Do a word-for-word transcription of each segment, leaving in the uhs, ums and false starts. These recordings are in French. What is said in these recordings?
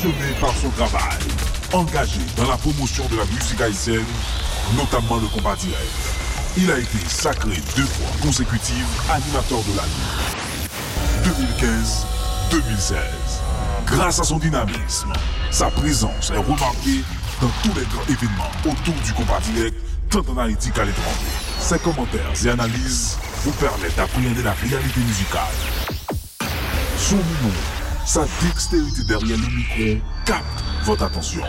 passionné par son travail, engagé dans la promotion de la musique haïtienne, notamment le combat direct. Il a été sacré deux fois consécutive animateur de l'année, deux mille quinze deux mille seize. Grâce à son dynamisme, sa présence est remarquée dans tous les grands événements autour du combat direct, tant en Haïti qu'à l'étranger. Ses commentaires et analyses vous permettent d'appréhender la réalité musicale. Son humour, sa dextérité derrière le micro capte votre attention.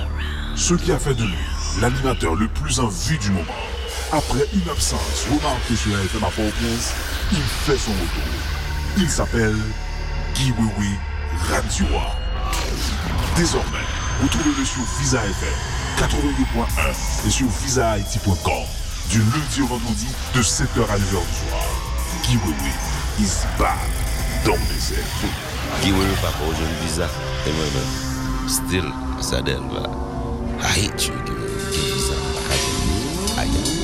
Ce qui a fait de lui l'animateur le plus en vue du moment. Après une absence remarquée sur la F M à Port-au-Prince, il fait son retour. Il s'appelle Guiwei Radioa. Désormais, retrouvez-le sur Visa F M quatre-vingt-deux point un et sur Visa I T point com du lundi au vendredi de sept heures à neuf heures du soir. Guiwei is back dans les airs. Guiwei pas pour une visa et moi-même. Still, ça Delva. I hate you, Guiwei. Visa, I hate you.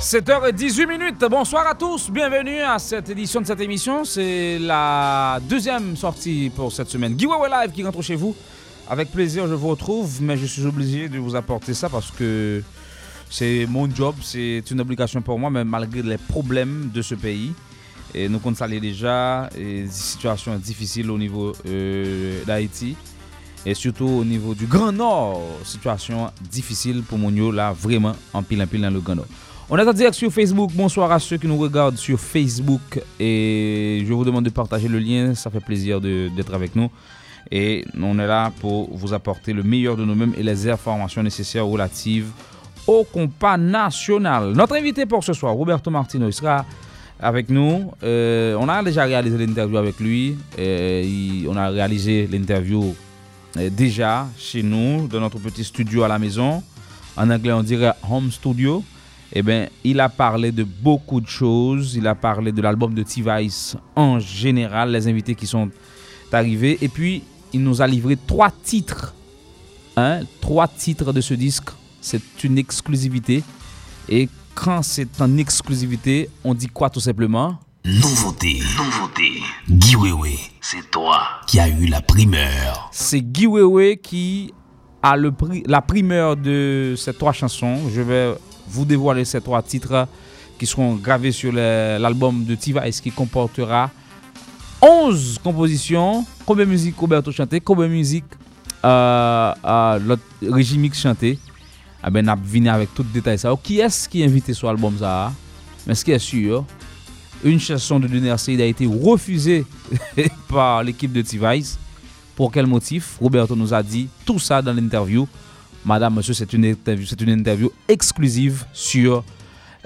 sept heures dix-huit, bonsoir à tous, bienvenue à cette édition de cette émission. C'est la deuxième sortie pour cette semaine. Guiwei Live qui rentre chez vous. Avec plaisir, je vous retrouve, mais je suis obligé de vous apporter ça parce que c'est mon job, c'est une obligation pour moi, mais malgré les problèmes de ce pays. Et nous comptons saluer déjà et des situations difficiles au niveau euh, d'Haïti. Et surtout au niveau du Grand Nord, situation difficile pour mon yo là, vraiment en pile en pile dans le Grand Nord. On est en direct sur Facebook, bonsoir à ceux qui nous regardent sur Facebook et je vous demande de partager le lien, ça fait plaisir de, d'être avec nous et on est là pour vous apporter le meilleur de nous-mêmes et les informations nécessaires relatives au compas national. Notre invité pour ce soir, Roberto Martino, il sera avec nous, euh, on a déjà réalisé l'interview avec lui, euh, il, on a réalisé l'interview euh, déjà chez nous, dans notre petit studio à la maison, en anglais on dirait home studio. Eh bien, il a parlé de beaucoup de choses. Il a parlé de l'album de T-Vice en général, les invités qui sont arrivés. Et puis, il nous a livré trois titres. Hein? Trois titres de ce disque. C'est une exclusivité. Et quand c'est en exclusivité, on dit quoi tout simplement? Nouveauté. Nouveauté. Guiwei, c'est toi qui a eu la primeur. C'est Guiwei qui a le pri- la primeur de ces trois chansons. Je vais vous dévoiler ces trois titres qui seront gravés sur le, l'album de T-Vice qui comportera onze compositions. Combien de musique Roberto chanté, combien de musique euh, euh, l'autre Rigi Mix chanté. Eh bien, on a venu avec tout détail ça. Qui est-ce qui est invité sur l'album ça? Mais ce qui est sûr, une chanson de Dener Ceide a été refusée par l'équipe de T-Vice. Pour quel motif? Roberto nous a dit tout ça dans l'interview. Madame, monsieur, c'est une interview, c'est une interview exclusive sur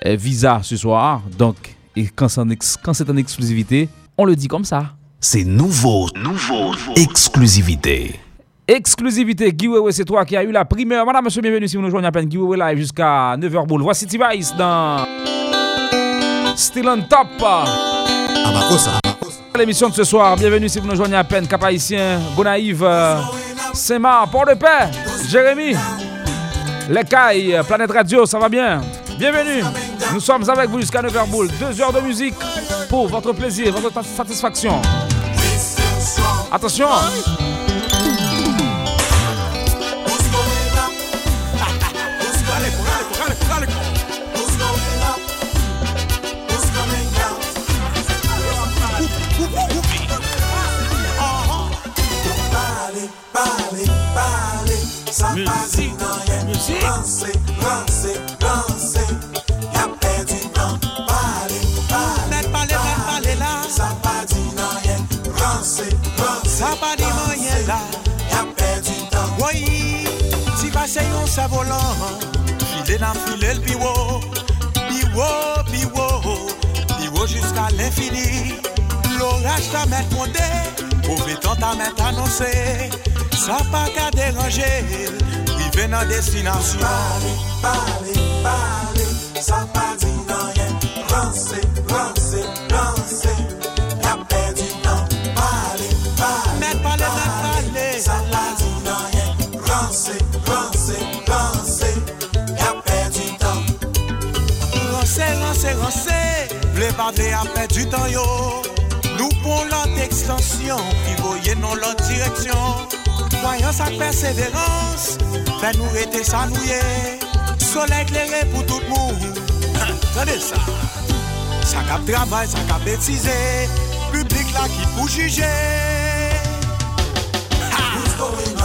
euh, Visa ce soir. Donc, et quand c'est, en ex, quand c'est en exclusivité, on le dit comme ça. C'est nouveau, nouveau, exclusivité. Exclusivité, Guiwei, c'est toi qui as eu la primeur. Madame, monsieur, bienvenue si vous nous rejoignez à peine. Guiwei Live jusqu'à neuf heures boule. Voici T-Vice dans Still on Top. Abacosa. L'émission de ce soir, bienvenue si vous nous rejoignez à peine. Cap-Haïtien, Gonaïve, euh, Saint-Marc, Port-de-Paix. Jérémy, les cailles, Planète Radio, ça va bien? Bienvenue, nous sommes avec vous jusqu'à neuf heures boule. Deux heures de musique pour votre plaisir, votre satisfaction. Attention! Musique, musique, musique. est là, y'a perdu du temps. Oui, si passez on sa volant, filez dans filet le biwo, biwo, biwo, biwo jusqu'à l'infini. L'orage t'a met fondé, mauvais temps t'a met annoncé. Ça pas qu'à déranger, vivez dans destination. Parlez, parlez, parlez, ça pas dit dans rien. Lancez, lancez, lancez. Lancez, lancez, lancez, y'a perdu du temps. Lancez, lancez, lancez, bleu bavé a perdu du temps yo. Nous prenons l'autre extension, pivoyer dans l'autre direction. Croyance à persévérance, fait nous rester s'annouiller. Soleil éclairé pour tout le monde. Tenez ça, ça cap travail, ça cap bêtiser. Public là qui pour juger.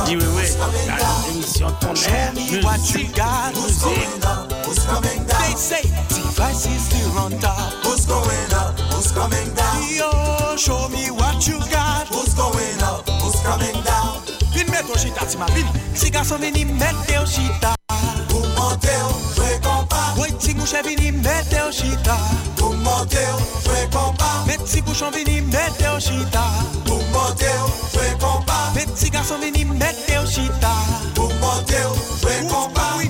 Oui, oui, oui, la émission de ton air, musique, musique. They say, T-Vice is still on top. Who's going up, who's coming down? Yo, show me what you got. Who's going up, who's coming down? Vin met au chita, ti ma vin, si garçon vini mette au chita. Vous montez au jouez compas. Oui, si mouche vini mette au chita. Vous montez au jouez compas. Mais si bouchon vini mette au chita. Vous montez au jouez compas. Petit garçon vini mette au chita. Pour monter au jouer combat. Who's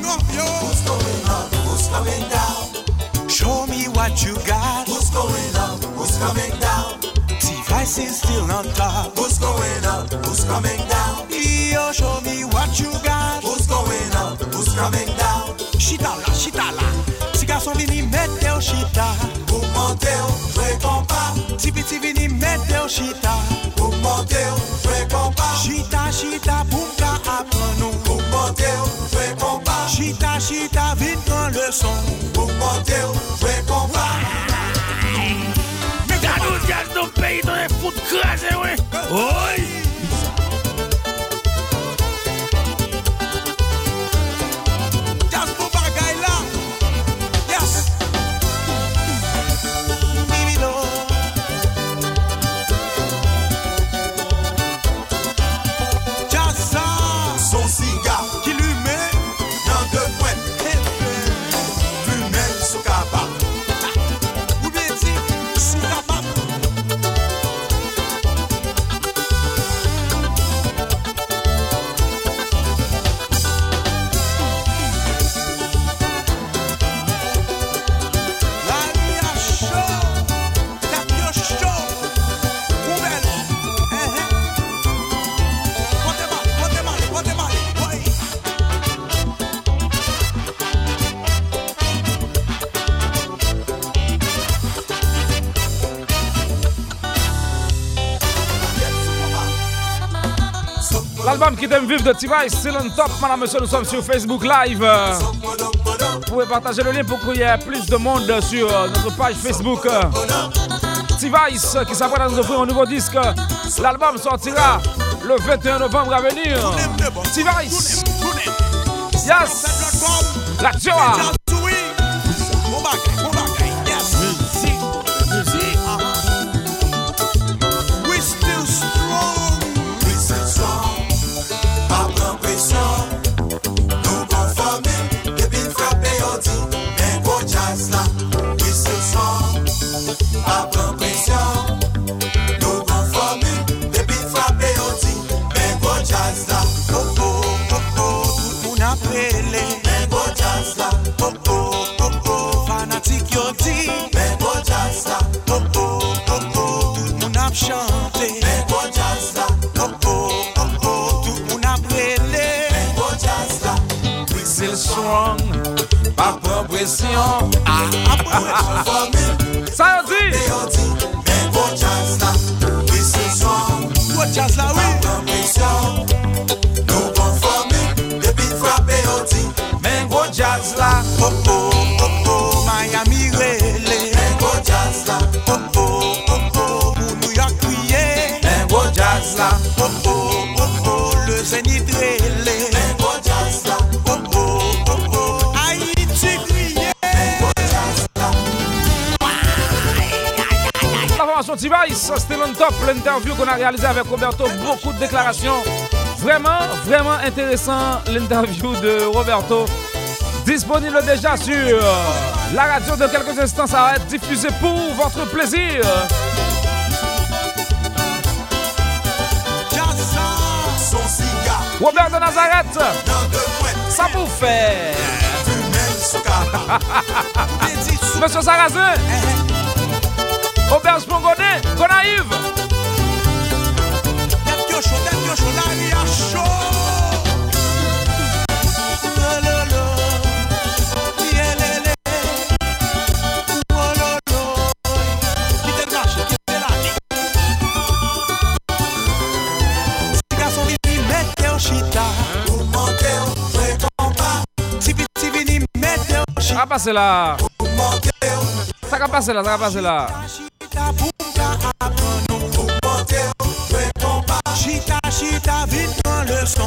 going up, who's coming down? Show me what you got. Who's going up, who's coming down? T-Vice is still on top. Who's going up, who's coming down? Yo, show me what you got. Who's going up, who's coming down? Chita la, chita la. Petit garçon vini mette au chita. Pour monter au jouer combat. Petit petit vini mette au chita. Pour monter au jouer combat. Chita, chita, pour qu'à apprendre. Pour monter, jouer combat. Chita, chita, vite prends le son. Pour monter, jouer combat. Mais t'as nous gaz dans le pays, dans les fous de crasé, ouais. Oui. Gaz pour bagaille là. Yes. L'album qui t'aime vivre de T-Vice, c'est le top, madame, monsieur, nous sommes sur Facebook Live. Vous pouvez partager le lien pour qu'il y ait plus de monde sur notre page Facebook. T-Vice qui s'apprête à nous offrir un nouveau disque. L'album sortira le vingt et un novembre à venir. T-Vice, yes, la joie. Ça y est, T-Vice, Mix, still on top, l'interview qu'on a réalisée avec Roberto, beaucoup de déclarations. Vraiment, vraiment intéressant l'interview de Roberto. Disponible déjà sur la radio de quelques instants, ça va être diffusé pour votre plaisir. Roberto Nazareth, ça vous fait. Monsieur Sarrazin, Auberge Pongonais, qu'on arrive. Tête chaud, tête chaud, la chaud. Ça va passer là. Ça va passer là, ça va passer là.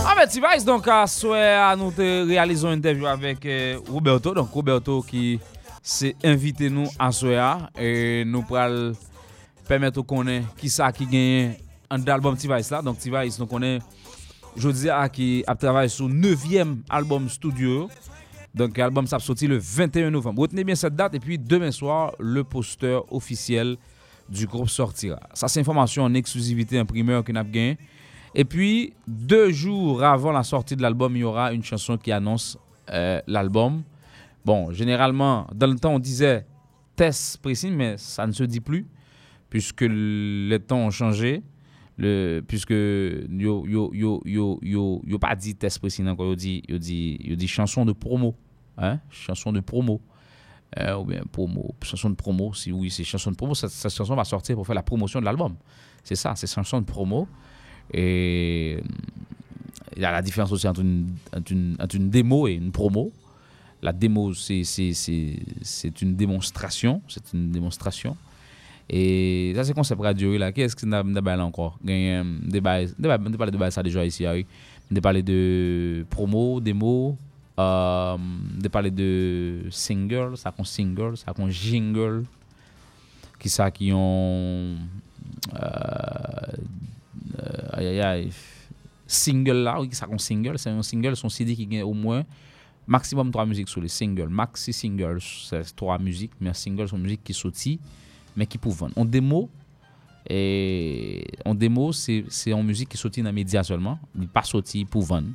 Ah mais T-Vice donc à soir nous réalisons une interview avec Roberto, donc Roberto qui s'est invité nous à soir et nous pral permettre qu'on ait qui ça qui gagne un album T-Vice là. Donc T-Vice donc on est jeudi à qui a travaillé sur neuvième album studio. Donc l'album s'est sorti le vingt et un novembre. Retenez bien cette date et puis demain soir, le poster officiel du groupe sortira. Ça c'est information en exclusivité en primeur qu'on a gagné. Et puis deux jours avant la sortie de l'album, il y aura une chanson qui annonce euh, l'album. Bon, généralement, dans le temps on disait test précis, mais ça ne se dit plus puisque les temps ont changé. Le, puisque yo yo yo yo yo yo pas dit test précis encore yo dit yo dit yo dit chanson de promo hein chanson de promo euh, ou bien promo chanson de promo si oui c'est chanson de promo cette, cette chanson va sortir pour faire la promotion de l'album c'est ça c'est chanson de promo et il y a la différence aussi entre une entre une, entre une démo et une promo la démo c'est c'est c'est c'est une démonstration c'est une démonstration et ça c'est concept radio là qu'est-ce que n'a n'a parlé encore gagne des bails des bails on parle de bails ça déjà ici oui on parle de promo démo euh on parle de single ça qu'on single ça qu'on jingle qui ça qui ont euh aïe aïe single là oui ça qu'on single c'est un single son C D qui gagne au moins maximum trois musiques sur les singles maxi singles c'est trois musiques mais singles sont musiques qui sortent mais qui peuvent vendre. En démo, et en démo c'est c'est en musique qui sortit dans les médias seulement, il pas sorti pour vendre.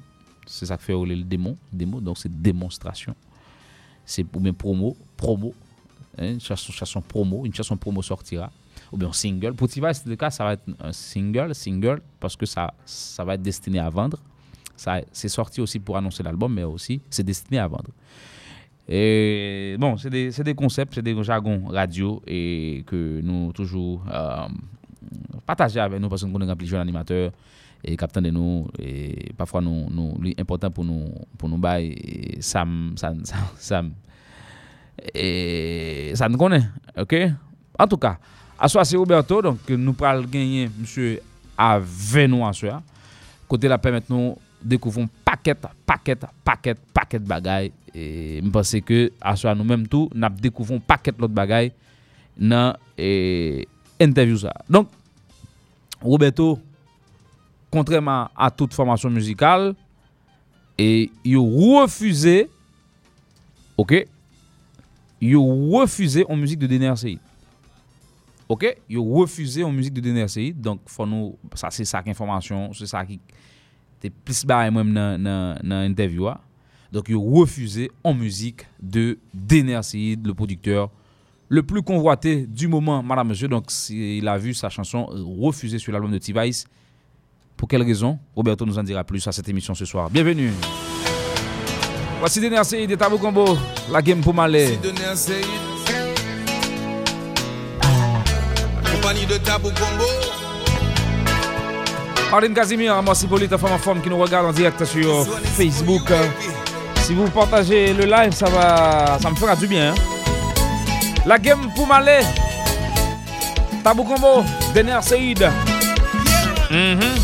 C'est ça que fait le démo, démo donc c'est démonstration. C'est pour mes promo, promo, une chanson, chanson promo, une chanson promo sortira ou bien single. Pour T-Vice, c'est le cas, ça va être un single, single parce que ça ça va être destiné à vendre. Ça c'est sorti aussi pour annoncer l'album mais aussi c'est destiné à vendre. Et bon, c'est des, c'est des concepts, c'est des jargons radio et que nous toujours euh, partager avec nous parce qu'on est rempli de jeunes animateurs et capteurs de nous et parfois nous, nous l'important pour nous pour nous bailler Sam Sam Sam et ça nous connaît, ok? En tout cas, à soir c'est Roberto donc nous parlons gagner Monsieur avec nous à soir. Côté la paix maintenant. Découvrons paquet, paquet, paquet, paquet de bagailles. Et je pense que, à soi, nous-mêmes, tout, nous découvrons paquet de bagailles dans l'interview. Donc, Roberto, contrairement à toute formation musicale, et il refusait, ok, il refusait en musique de Dener Ceide. Ok, il refusait en musique de Dener Ceide. Donc, faut nous, ça, c'est ça qu'information, c'est ça qui. C'est plus bas même dans dans dans interview donc il refusait en musique de Dener Ceide le producteur le plus convoité du moment madame monsieur donc il a vu sa chanson refusée sur l'album de T-Vice pour quelle raison Roberto nous en dira plus à cette émission ce soir bienvenue voici Dener Ceide de Tabou Combo la game pour m'aller Dener Ceide compagnie de Tabou Combo Marvin Casimir, moi c'est Polita Femme en Forme qui nous regarde en direct sur Facebook. Si vous partagez le live, ça va, ça me fera du bien. Hein? La game pour m'aller. Tabou Combo, Dener Ceide. Mm-hmm.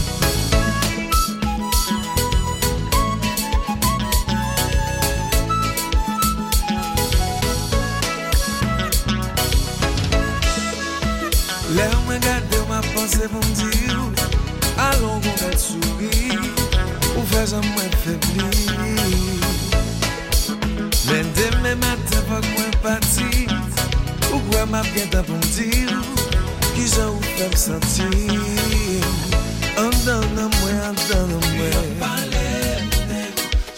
deja mwen febli. Men deme maten fok mwen pati, ou kwa map gen ta pon dir, ki jan ou fem senti. Andan nan mwen, andan nan mwen. Yo pale mnen,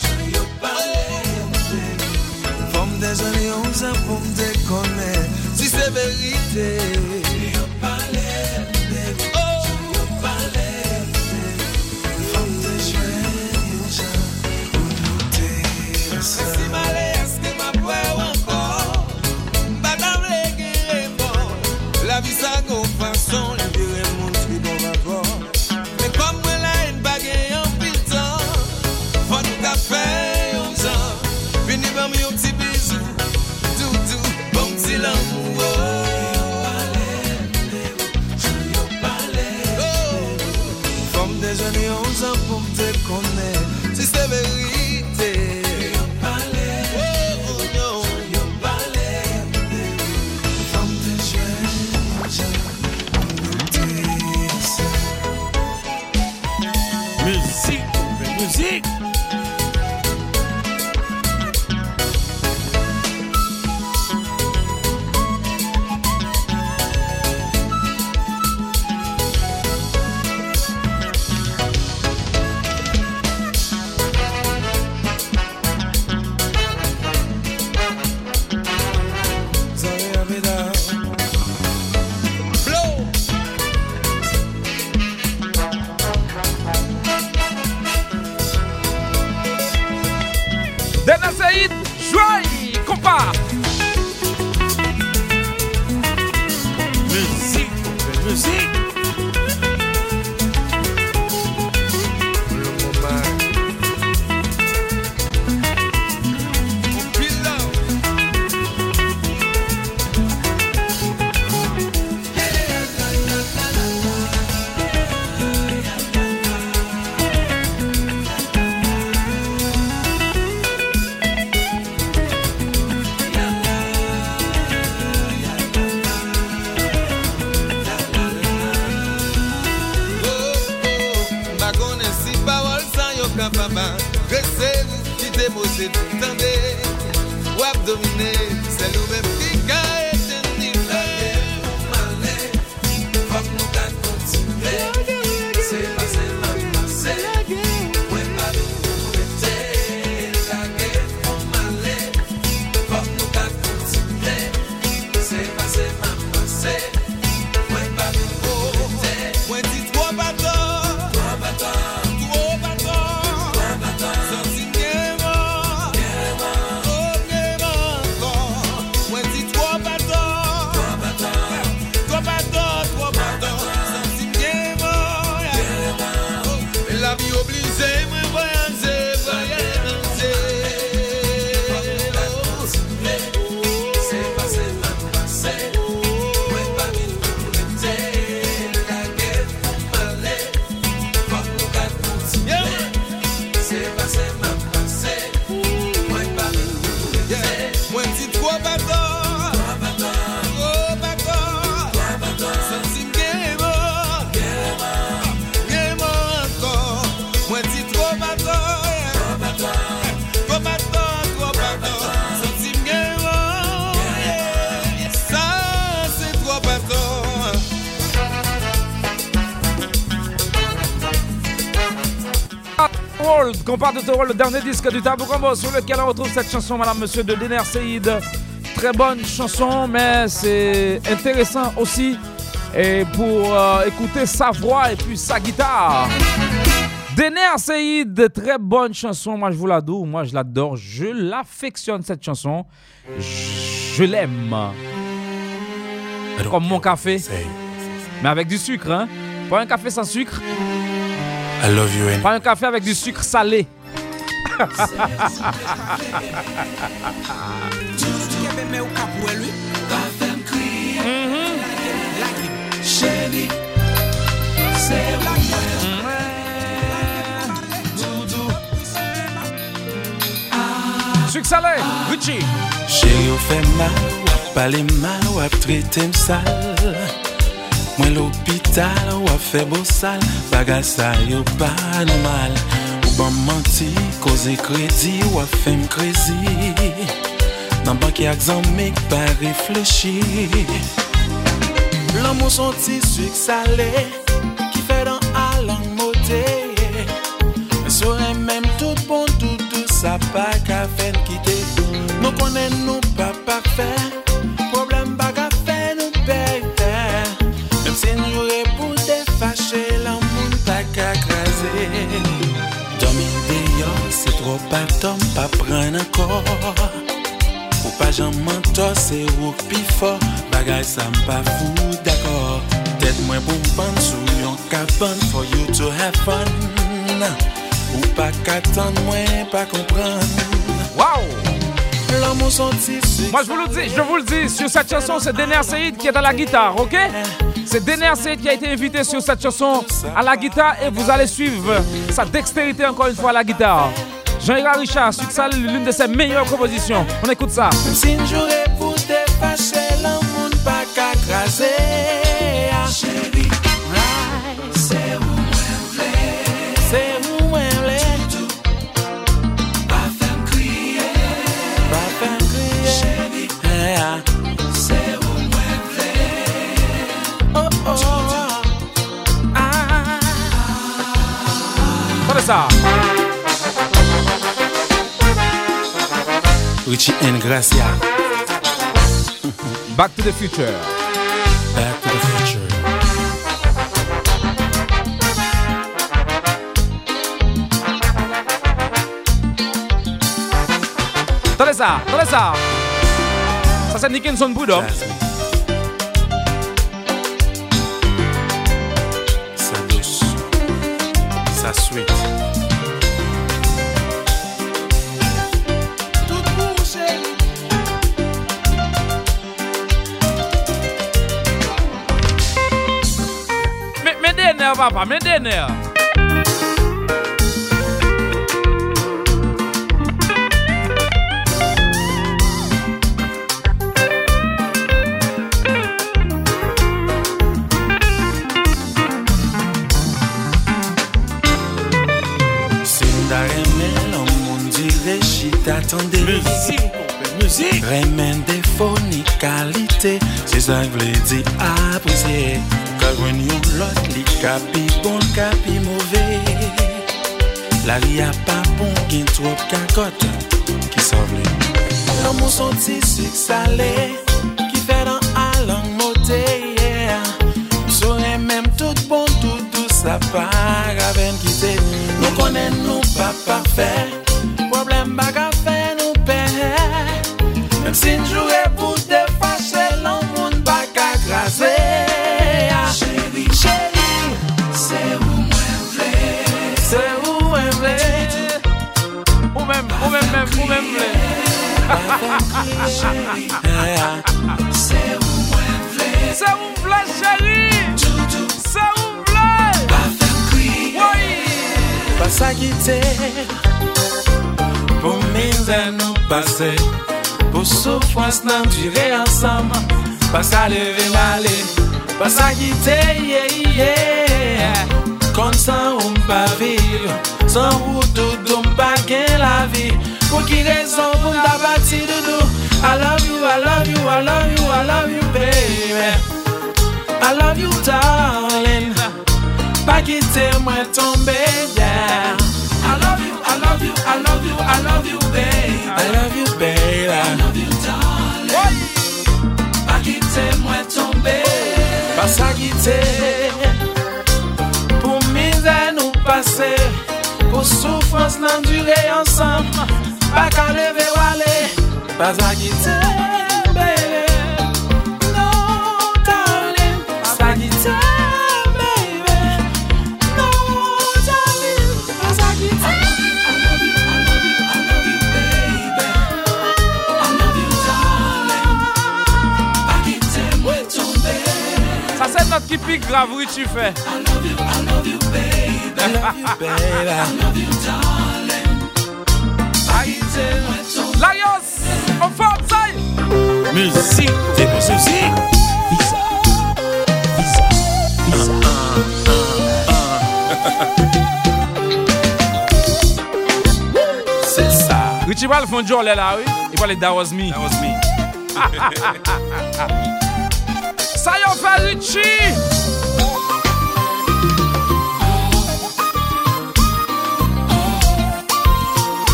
jan yo pale mnen. Fom de jan yon jan pou mte konen, si se verite. Yo pale mnen, jan yo pale mnen. Fom de jan yon jan pou mte konen. Compare de Toro, le dernier disque du Tabou Combo sur lequel on retrouve cette chanson, Madame Monsieur de Dener Ceide. Très bonne chanson, mais c'est intéressant aussi et pour euh, écouter sa voix et puis sa guitare. Dener Ceide, très bonne chanson, moi je vous l'adore, moi je l'adore, je l'affectionne cette chanson, je, je l'aime. Comme mon café, mais avec du sucre, hein? Pas un café sans sucre. I love you. Prends un café avec du sucre salé. Sucre salé, Gucci. Chérie, on fait mal, on pas les mal, on traite sale. Moi l'hôpital, ou a fait beau sale, bagage ça yo pas normal. Ou Ban menti, cause crédit ou a fait me crédit. Nan banki ak zanmik pa réfléchi. L'amour son ti sucre salé qui fait dans à l'angoté. Mais serait même tout bon, tout tout ça pas qu'à faire quitter. Nous connaissons nous pas parfait. Problème pas qu'à faire nous perdre. Même si nous répondons fâchés, l'amour pas qu'à craser. C'est trop pas tom, pas prendre encore. Ou pas j'en mentor, c'est ou pis fort. Bagay ça m'pas fou, d'accord. Tête moins bon pan, sous yon cabane, for you to have fun. Ou pas qu'attendre, moins pas comprendre. Waouh! L'amour senti. Moi je vous le dis, je vous le dis, sur cette chanson, c'est Dener Ceide qui est à la guitare, ok? C'est Dener Ceide qui a été invité sur cette chanson à la guitare et vous allez suivre sa dextérité encore une fois à la guitare. Jean-Hérard Richard, succès l'une de ses meilleures compositions. On écoute ça. Si j'aurais pour te fâcher, l'amour n'est pas qu'à craser. Chérie, c'est où elle est. C'est où elle est. Pas faire me crier. Pas faire me crier. Chérie, Richie and Gracia. Back to the future. Back to the future. Tenez ça, tenez ça. Ça c'est Nickinson Brudo. Ça douce. Ça sweet. Papa, mais Dener. Si on a aimé l'homme, on dirait chita attendez. Musique, musique. Remène des phonies, qualité. C'est ça que je dis apprécier. When you lot li capi bon capi mauvais. La vie a pas bon qui trop cacotte qui semble. L'amour senti sucre salé qui fait dans à langue moté. Serait même tout bon tout doux ça part avec quitter. Nous connaissons nous pas parfait. Problème baga fait nous perd. Même si nous jouons pour te fâcher l'amour pas qu'à graser. Ou même chérie, c'est où on vle, c'est où vle chérie, c'est où vle, pas faire crier, pas s'agiter, pour misère nous passer, pour souffrance nous durer ensemble, pas s'allever l'aller, pas s'agiter, yeah, yeah, comme ça on va vivre, sans route on va gagner la vie. Pour qui raison pour t'abattre de nous. I love you, I love you, I love you, I love you, baby. I love you, darling. Pas quitter moi tomber, yeah. I love you, I love you, I love you, I love you, baby. I love you, baby. I love you, darling. Pas quitter moi tomber. Pas s'agiter. Pour misère nous passer. Pour souffrance l'endurer ensemble. Pas qu'à lever ou aller, pas à quitter, baby. No, darling, pas à quitter, baby. No, darling, pas à quitter. I love you, I love you, I love you, baby. I love you, darling. Pas quitter, moi tomber. Ça c'est notre qui pique grave, oui tu fais. I love you, I love you, baby. I love you, baby. I love you, darling. Laios, on forme ça. Musique, c'est pour ceci. Visa, Visa, Visa. tu vas le fond du là, oui. Il va le That was me. That was me. Ça y est, Ferrucci.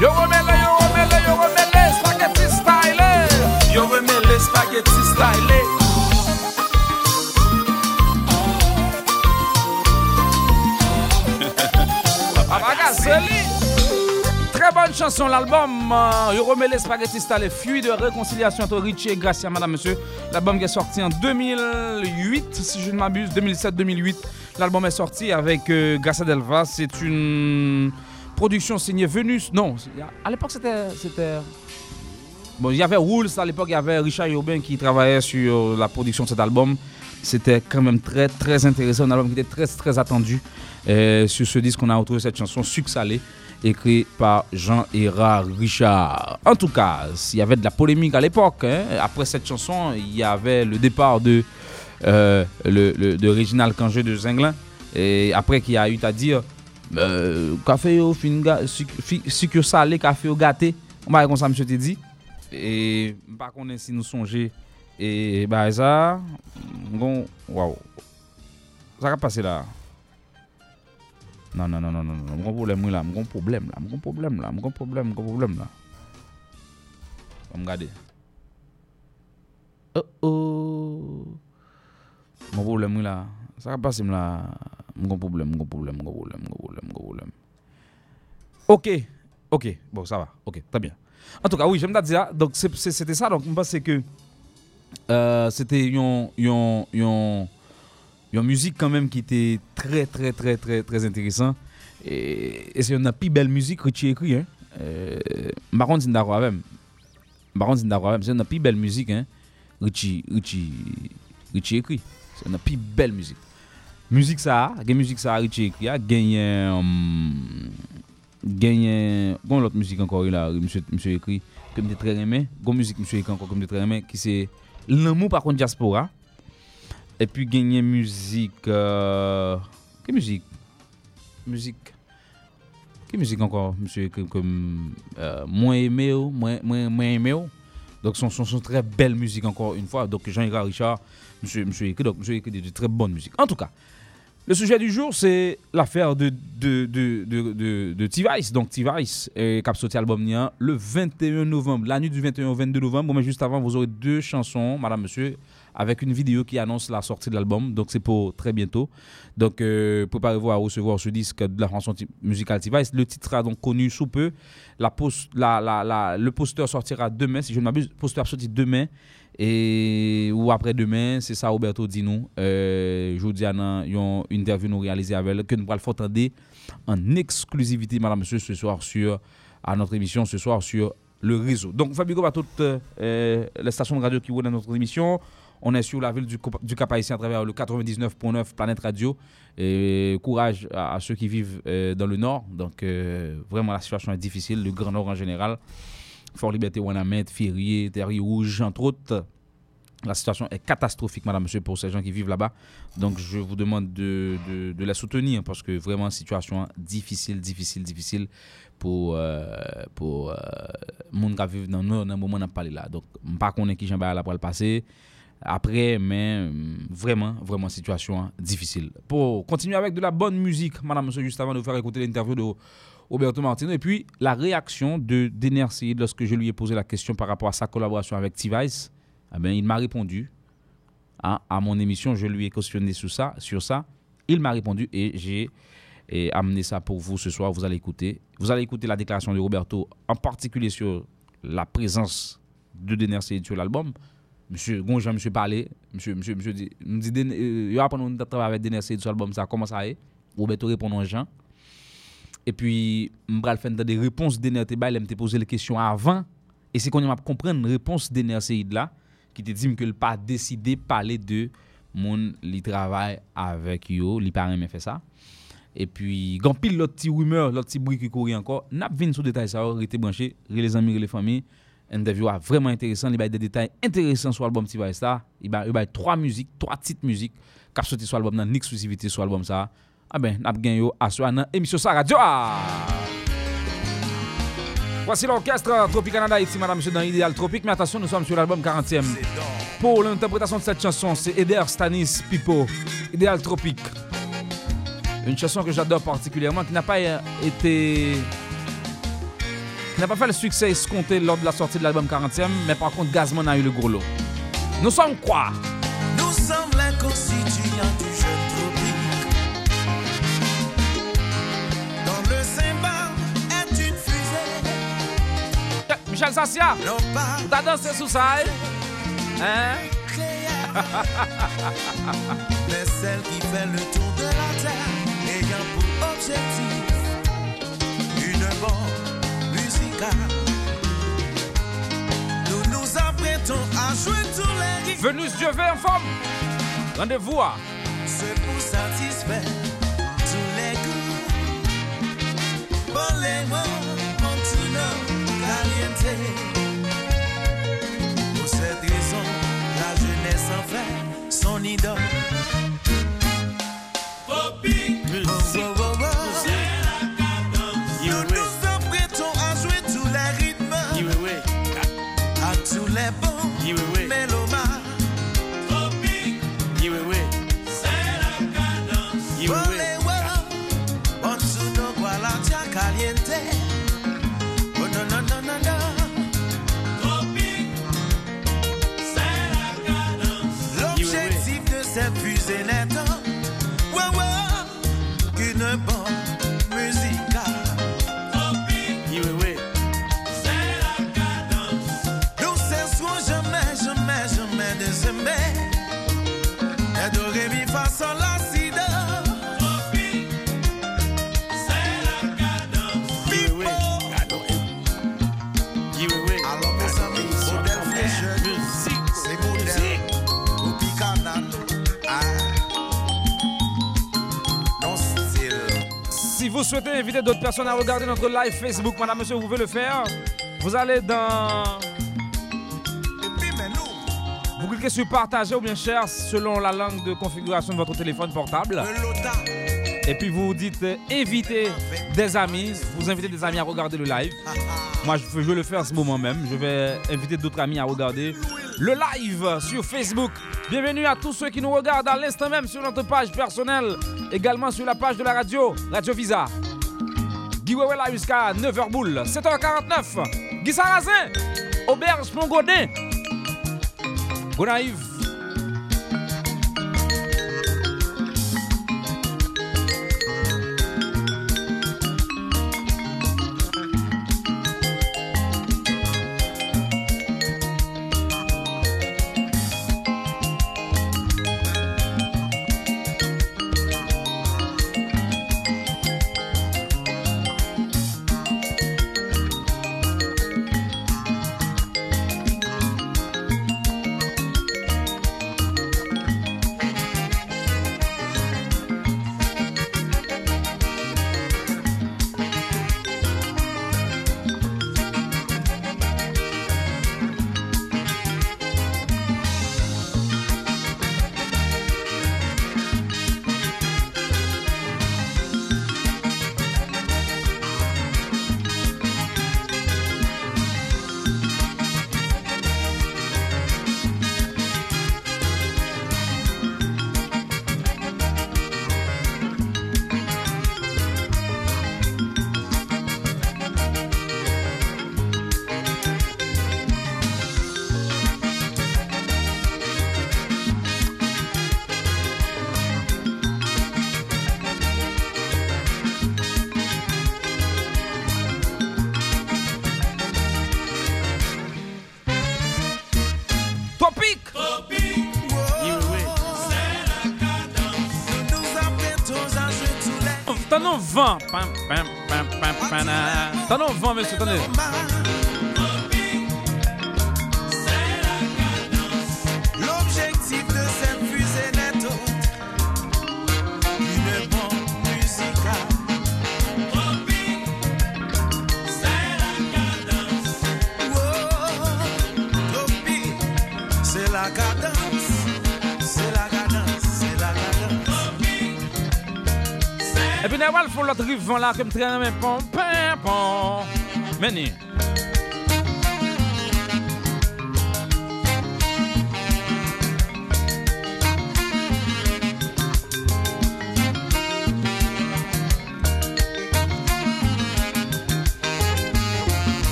Yo remele, yo remele, yo remele, spaghetti style. Yo remele, spaghetti style. Abagasseli. Très bonne chanson, l'album. Euh, yo remele, spaghetti style, fruit de réconciliation entre Richie et Gracia, madame, monsieur. L'album qui est sorti en deux mille huit, si je ne m'abuse, deux mille sept deux mille huit. L'album est sorti avec euh, Gracia Delva. C'est une... production signée Venus, non, à l'époque c'était, c'était... Bon, il y avait Rules, à l'époque il y avait Richard Urbain qui travaillait sur la production de cet album. C'était quand même très très intéressant, un album qui était très très attendu. Et sur ce disque, on a retrouvé cette chanson Sucsalé, écrite par Jean-Hérard Richard. En tout cas, il y avait de la polémique à l'époque. Hein. Après cette chanson, il y avait le départ de, euh, le, le, de Réginald Cangé de Zinglin. Et après qu'il y a eu à dire... Euh, café au fin sucre salé, café au gâté, on va comme ça monsieur te dit et pas qu'on est si nous songer et bah ça bon waouh ça va passer là non non non non non non mon problème là mon problème là mon problème là mon problème mon problème là on regarde oh oh mon problème là ça va passer là. Mon problème, mon problème, mon problème, mon problème, mon problème. Ok, ok, bon, ça va, ok, très bien. En tout cas, oui, j'aime bien dire, donc c'est, c'est, c'était ça, donc je pense que euh, c'était une, une, une, une musique quand même qui était très, très, très, très, très intéressante. Et, et c'est une plus belle musique que tu écris, hein. Par contre, c'est d'accord avec moi. C'est une plus belle musique, hein, que tu écris. C'est une plus belle musique. Musique ça, la musique ça, Richie écrit, gagné, gagné, bon l'autre musique encore là, monsieur, monsieur écrit, comme de très aimé, bon musique monsieur écrit encore comme de très aimé, qui c'est l'amour par contre diaspora, et puis gagné musique, euh, quelle musique, musique, quelle musique encore monsieur écrit comme euh, moins aimé ou moins moins moins aimé ou, donc son son son très belle musique encore une fois, donc Jean-Hérard Richard, monsieur monsieur écrit donc monsieur écrit de, de très bonnes musiques, en tout cas. Le sujet du jour, c'est l'affaire de, de, de, de, de, de T-Vice. Donc, T-Vice, eh, cap sorti album nia, le vingt et un novembre, la nuit du vingt et un au vingt-deux novembre. Mais juste avant, vous aurez deux chansons, madame, monsieur, avec une vidéo qui annonce la sortie de l'album. Donc, c'est pour très bientôt. Donc, euh, préparez-vous à recevoir ce disque de la chanson t- musicale T-Vice. Le titre sera donc connu sous peu. La post- la, la, la, le poster sortira demain, si je ne m'abuse. Le poster sorti demain. Et ou après demain, c'est ça Roberto dit nous. Euh, Jodi Anna, une interview nous réalisée avec elle, que nous allons faire entendre en exclusivité, madame, monsieur, ce soir sur, à notre émission, ce soir sur le réseau. Donc, Fabio va toutes euh, les stations de radio qui vont dans notre émission. On est sur la ville du, du Cap-Haïtien à travers le quatre-vingt-dix-neuf neuf Planète Radio. Et courage à, à ceux qui vivent euh, dans le Nord. Donc, euh, vraiment, la situation est difficile, le Grand Nord en général. Fort Liberté, Ouanamet, Ferrier, Terry Rouge, entre autres. La situation est catastrophique, madame, monsieur, pour ces gens qui vivent là-bas. Donc, je vous demande de, de, de la soutenir parce que vraiment, situation difficile, difficile, difficile pour euh, pour euh, monde qui vivent dans le Nord, dans le moment où on a parlé là. Donc, je ne sais pas qui j'en parle là pour le passer. Après, mais vraiment, vraiment, situation difficile. Pour continuer avec de la bonne musique, madame, monsieur, juste avant de vous faire écouter l'interview de Roberto Martino, et puis la réaction de Dener Ceide lorsque je lui ai posé la question par rapport à sa collaboration avec T-Vice, eh bien, il m'a répondu à, à mon émission, je lui ai questionné sur ça, sur ça, il m'a répondu et j'ai et amené ça pour vous ce soir, vous allez écouter. Vous allez écouter la déclaration de Roberto, en particulier sur la présence de Dener Ceide sur l'album. Monsieur, bon, j'ai monsieur parlé, monsieur, monsieur, monsieur dit, il me dit, il y a un travail avec Dener Ceide sur l'album, ça comment ça est Roberto répond en Jean. Et puis, m'bral fait des réponses Dener Ceide, elle m'a posé les questions avant. Et c'est qu'on m'a compris une réponse Dener Ceide là, qui te dit que le pas décidé parler de mon li travail avec yo, li parrain m'a fait ça. Et puis, quand pile l'autre petit rumeur, l'autre petit bruit qui courait encore, n'a pas vu sous détail ça, restez branché, les amis, les familles. Interview a vraiment intéressant, il y a des détails intéressants sur l'album T-Vice ça, il y a trois musiques, trois titres musiques qui sortent sur l'album, une exclusivité sur l'album ça. Ah ben, n'a pas gagné à soi dans émission Sarah Radioa. Voici l'orchestre Tropicana ici, madame, monsieur, dans l'idéal tropique. Mais attention, nous sommes sur l'album quarantième. Pour l'interprétation de cette chanson, c'est Eder Stanis Pipo, Idéal Tropique. Une chanson que j'adore particulièrement, qui n'a pas été... qui n'a pas fait le succès escompté lors de la sortie de l'album quarantième, mais par contre, Gazman a eu le gros lot. Nous sommes quoi? Nous sommes les constituants du jeu tropique. Dans le cymbale est une fusée. Michel Sassia, t'as dansé sous ça, hein? Mais celle qui fait le tour de la terre, ayant pour objectif une bombe musicale. Nous nous apprêtons à jouer tous les rythmes. Venus Dieu veut en forme. Rendez-vous à. C'est pour satisfaire tous les goûts. Pour les mots, continuons, caliente. Pour cette raison, la jeunesse en fait son idole. Vous souhaitez inviter d'autres personnes à regarder notre live Facebook, madame, monsieur, vous pouvez le faire. Vous allez dans... Vous cliquez sur partager ou bien share selon la langue de configuration de votre téléphone portable. Et puis vous dites inviter des amis, vous invitez des amis à regarder le live. Moi, je vais le faire en ce moment même. Je vais inviter d'autres amis à regarder le live sur Facebook. Bienvenue à tous ceux qui nous regardent à l'instant même sur notre page personnelle. Également sur la page de la radio, Radio Visa. Guiwei là jusqu'à neuf heures boule, sept heures quarante-neuf. Guy Sarrazin, Auberge Mongodin. Bon arrive. Vent, pam, pam, pam, pam, pam, pam. Vent, monsieur, attendez. L'objectif de cette fusée n'est autre qu'une bombe musicale. C'est la cadence. Oh, c'est la cadence. C'est la cadence. C'est la cadence. Et puis, nous avons l'autre rive là, comme train, mais pom, pom, pom. many.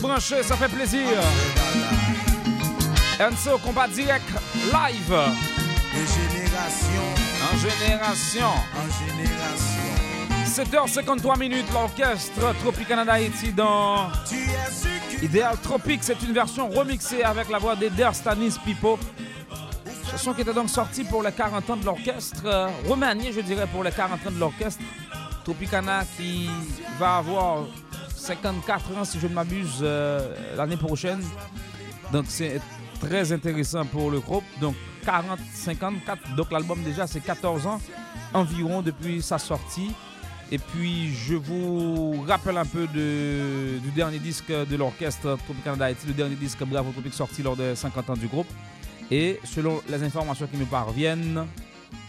Branché, ça fait plaisir. Enzo, combat direct, live. En génération. En génération. sept heures cinquante-trois minutes, l'orchestre Tropicana d'Haïti dans Idéal Tropique. C'est une version remixée avec la voix d'Eder Stanis Pipo. Chanson qui était donc sortie pour les quarante ans de l'orchestre. Euh, remaniée, je dirais, pour les quarante ans de l'orchestre. Tropicana qui va avoir cinquante-quatre ans, si je ne m'abuse, euh, l'année prochaine. Donc, c'est très intéressant pour le groupe. Donc, quarante, cinquante-quatre. Donc, l'album, déjà, c'est quatorze ans environ depuis sa sortie. Et puis, je vous rappelle un peu de, du dernier disque de l'orchestre Tropicana d'Haïti, le dernier disque Bravo Tropique sorti lors des cinquante ans du groupe. Et selon les informations qui me parviennent,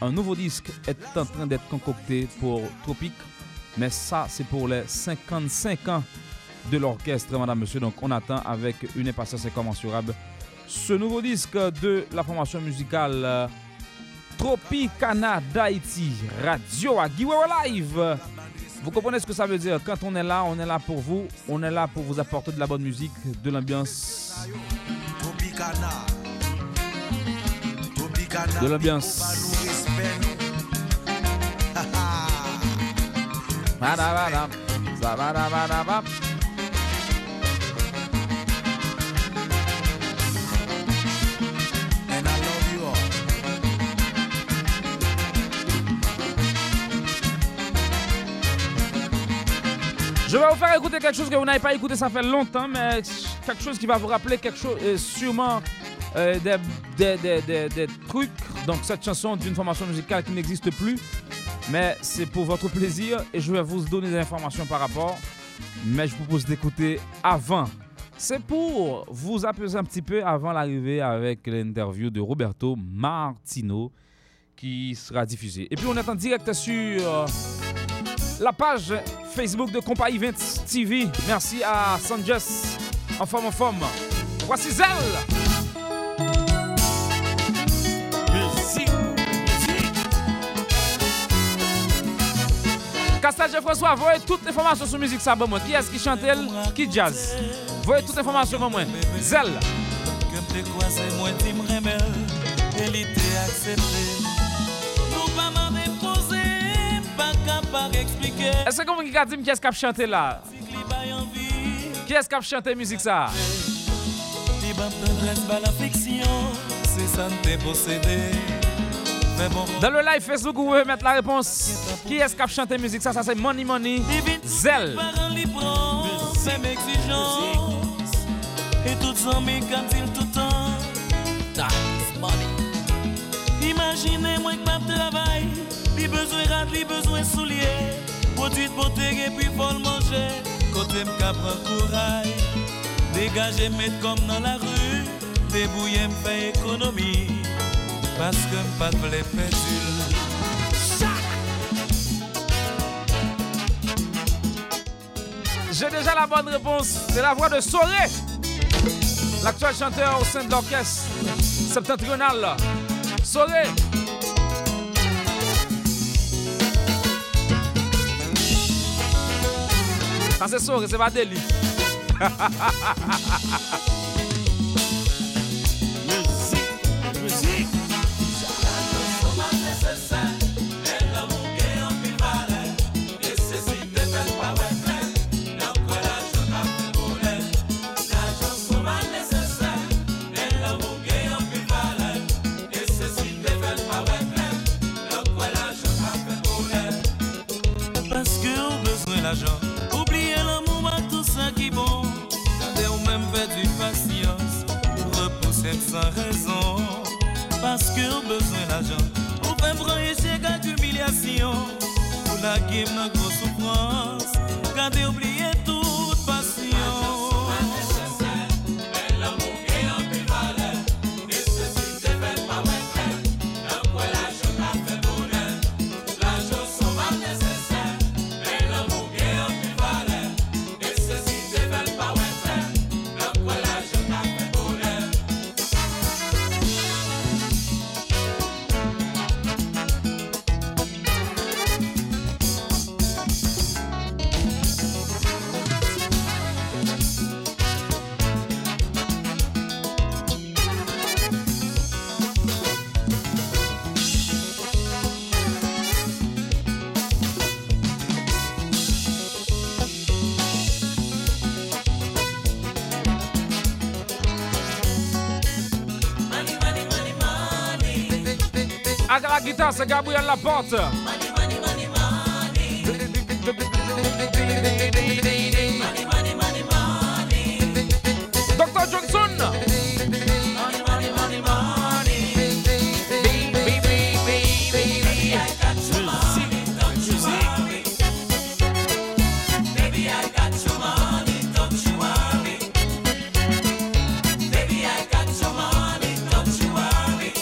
un nouveau disque est en train d'être concocté pour Tropique. Mais ça, c'est pour les cinquante-cinq ans de l'orchestre, madame, monsieur. Donc, on attend avec une impatience incommensurable ce nouveau disque de la formation musicale Tropicana d'Haïti Radio à Guiwei Live. Vous comprenez ce que ça veut dire. Quand on est là, on est là pour vous. On est là pour vous apporter de la bonne musique, de l'ambiance. De l'ambiance. And I love you all. Je vais vous faire écouter quelque chose que vous n'avez pas écouté, ça fait longtemps, mais quelque chose qui va vous rappeler quelque chose, euh, sûrement euh, des, des, des, des, des trucs. Donc cette chanson d'une formation musicale qui n'existe plus. Mais c'est pour votre plaisir et je vais vous donner des informations par rapport. Mais je vous propose d'écouter avant. C'est pour vous apaiser un petit peu avant l'arrivée avec l'interview de Roberto Martino qui sera diffusée. Et puis on est en direct sur la page Facebook de Compagnie Events T V. Merci à Sanjus. En forme, en forme. Voici elle. Castage François, voyez toutes les informations sur musique ça bon moi. Qui est-ce qui chante elle, qui jazz. Voyez toutes les informations bon moi. Zelle. Que te quoi c'est moi qui me remel. Elle était acceptée. Nous pas m'en déposer, pas capable d'expliquer. Est-ce que vous qui dit qui est-ce qui a chanté là? Qui est-ce qui a chanté musique ça? Des bandes de la fiction, c'est ça ne t'est possédé. Dans le live Facebook, vous pouvez mettre la réponse. Qui est-ce qui a chanté musique? Ça, ça c'est Money Money. Zelle. Et toutes amies quand tout temps. Imaginez-moi que pas travail. Li besoin rad, li besoin soulier. Produit de beauté et puis vol manger. Côté me prend courage. Dégagez, mettre comme dans la rue. Débrouillez, me fait économie. Parce que pas de les pédules. J'ai déjà la bonne réponse. C'est la voix de Soré, l'actuel chanteur au sein de l'orchestre Septentrional. Soré. Mas é Soré, você vai delícia. Musique, musique. Oubliez l'amour à tout ça qui bon. Gardez ou même perdu patience pour repousser sans raison. Parce que vous besoin d'argent. Vous pouvez prendre échec à l'humiliation. Vous la game dans grosse souffrance. Gardez oubliez toute passion. La guitare, c'est Gabriel Laporte. Money, money, money, money. Money, money, money, money. Docteur Johnson. Money, money, money, money. Baby, baby, baby, baby, I got your money, don't you worry. Baby, I got your money, don't you worry. Baby, I got your money, don't you worry.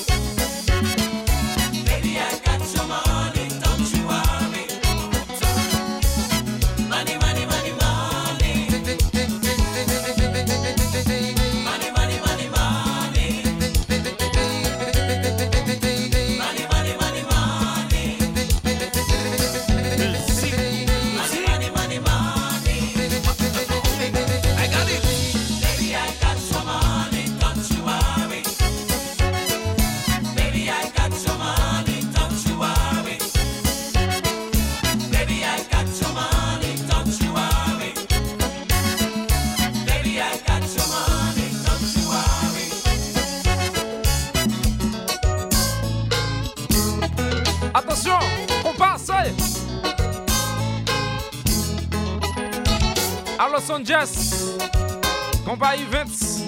Jazz, Compagnie Events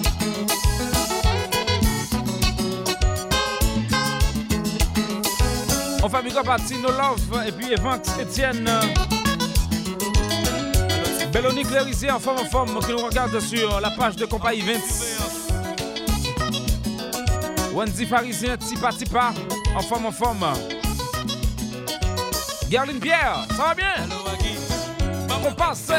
on fait big up à Tino Love et puis Evans Etienne Belloni Clérisier en forme en forme qui nous regarde sur la page de Compagnie Events. Wendy Parisien Tipa Tipa en forme en forme. Garline Pierre, ça va bien? On passe.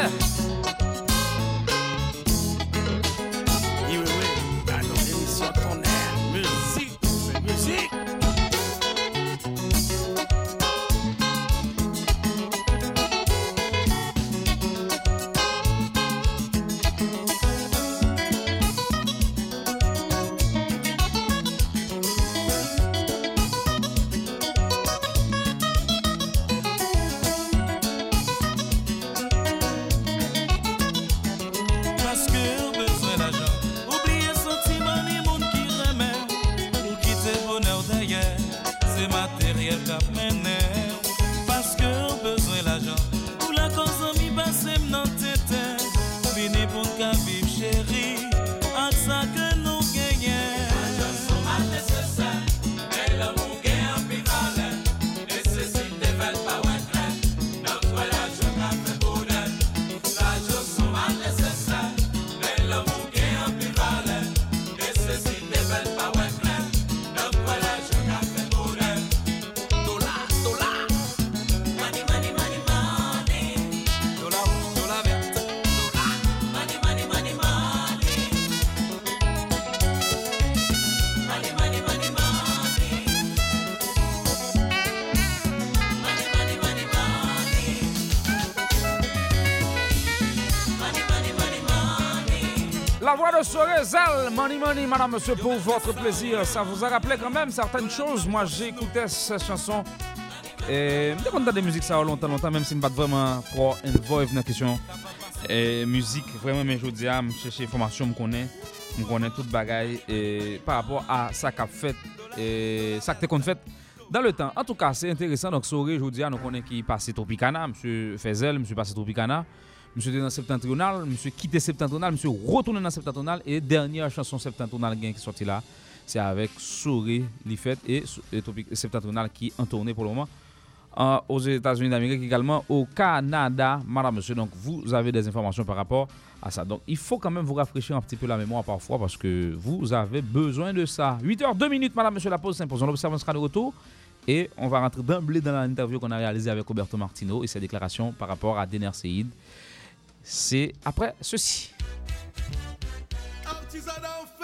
la voix de Soré, Zal, Money Money, madame, monsieur, pour votre plaisir. Ça vous a rappelé quand même certaines choses. Moi, j'écoutais cette chanson. Et je suis de musique ça longtemps, longtemps, même si je ne suis pas vraiment trop involved dans la question. Et musique, vraiment, mais je dis, je cherche information, je connais. Je connais toute bagaille et par rapport à ça qu'a fait et ça que qu'on fait dans le temps. En tout cas, c'est intéressant. Donc, Soré, je vous dis, nous connaissons qui passe Tropicana, monsieur Fezel, monsieur passe Tropicana. Monsieur était dans Septentrional, monsieur quitté Septentrional, monsieur retourné dans Septentrional et dernière chanson Septentrional qui est sortie là, c'est avec Soré, Liffette et Septentrional qui est en tournée pour le moment euh, aux États-Unis d'Amérique également au Canada, madame, monsieur. Donc vous avez des informations par rapport à ça. Donc il faut quand même vous rafraîchir un petit peu la mémoire parfois parce que vous avez besoin de ça. huit heures deux minutes, madame, monsieur, la pause s'impose. L'observation sera de retour. Et on va rentrer d'emblée dans l'interview qu'on a réalisée avec Roberto Martino et ses déclarations par rapport à Dener Ceide. C'est après ceci. Artisanat en fête!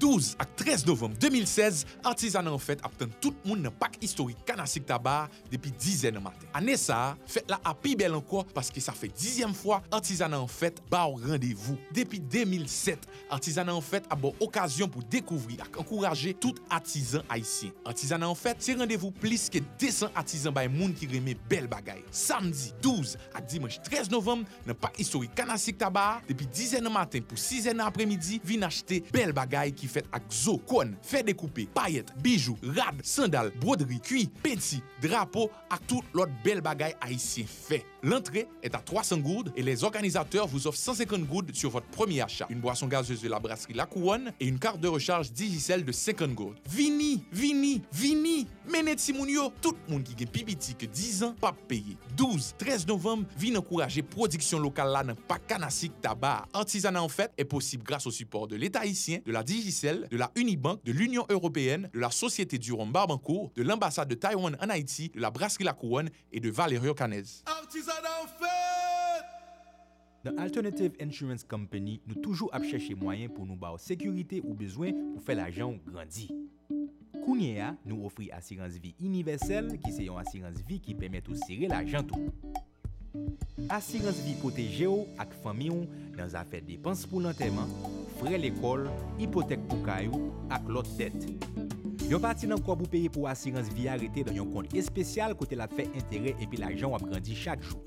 douze à treize novembre deux mille seize, Artisanat en fête obtient tout le monde dans le pack historique Canasic Tabar depuis dix ans matin. Année ça, fête la à plus belle encore parce que ça fait dixième fois Artisanat en fête bat au rendez-vous. Depuis deux mille sept, Artisanat en fête a bon occasion pour découvrir et encourager tout artisan haïtien. Artisanat en fête, c'est rendez-vous plus que deux cents artisans by monde qui remet belle bagaille. Samedi douze à dimanche treize novembre, dans le pack historique Canasic Tabar depuis dix ans matin pour six ans après-midi. Vin acheter belle bagaille qui fait avec zo, cône, fait découper, paillettes, bijoux, rad, sandales, broderies, cuits, petits, drapeaux à toute l'autre belle bagaille haïtien fait. L'entrée est à trois cents gourdes et les organisateurs vous offrent cent cinquante gourdes sur votre premier achat. Une boisson gazeuse de la brasserie La Couronne et une carte de recharge Digicel de cinquante gourdes. Vini, vini, vini, menez Timounio, tout le monde qui gagne pipiti que dix ans, pas payé. douze, treize novembre, vin encourager production locale là dans pas Canasic Tabar. Artisanat en fait est possible grâce au support de l'État haïtien, de la Digicel, de la Unibank, de l'Union européenne, de la Société du Rhum Barbancourt, de l'ambassade de Taïwan en Haïti, de la brasserie La Couronne et de Valerio Canez. Dans Alternative Insurance Company, nous toujours à chercher moyens pour nous barrer sécurité ou besoin pour faire l'argent grandir. Kounia nous offre assurance vie universelle qui c'est une assurance vie qui permet de serrer l'argent tout. Assurance vie protégée avec famille dans affaires dépenses pour l'enterrement, frais l'école, hypothèque pour caillou avec l'autre dette. Yon parti nan quoi vous payez pour assurance vie arrêté dans un compte spécial côté la fait intérêt et puis l'argent a grandi chaque jour.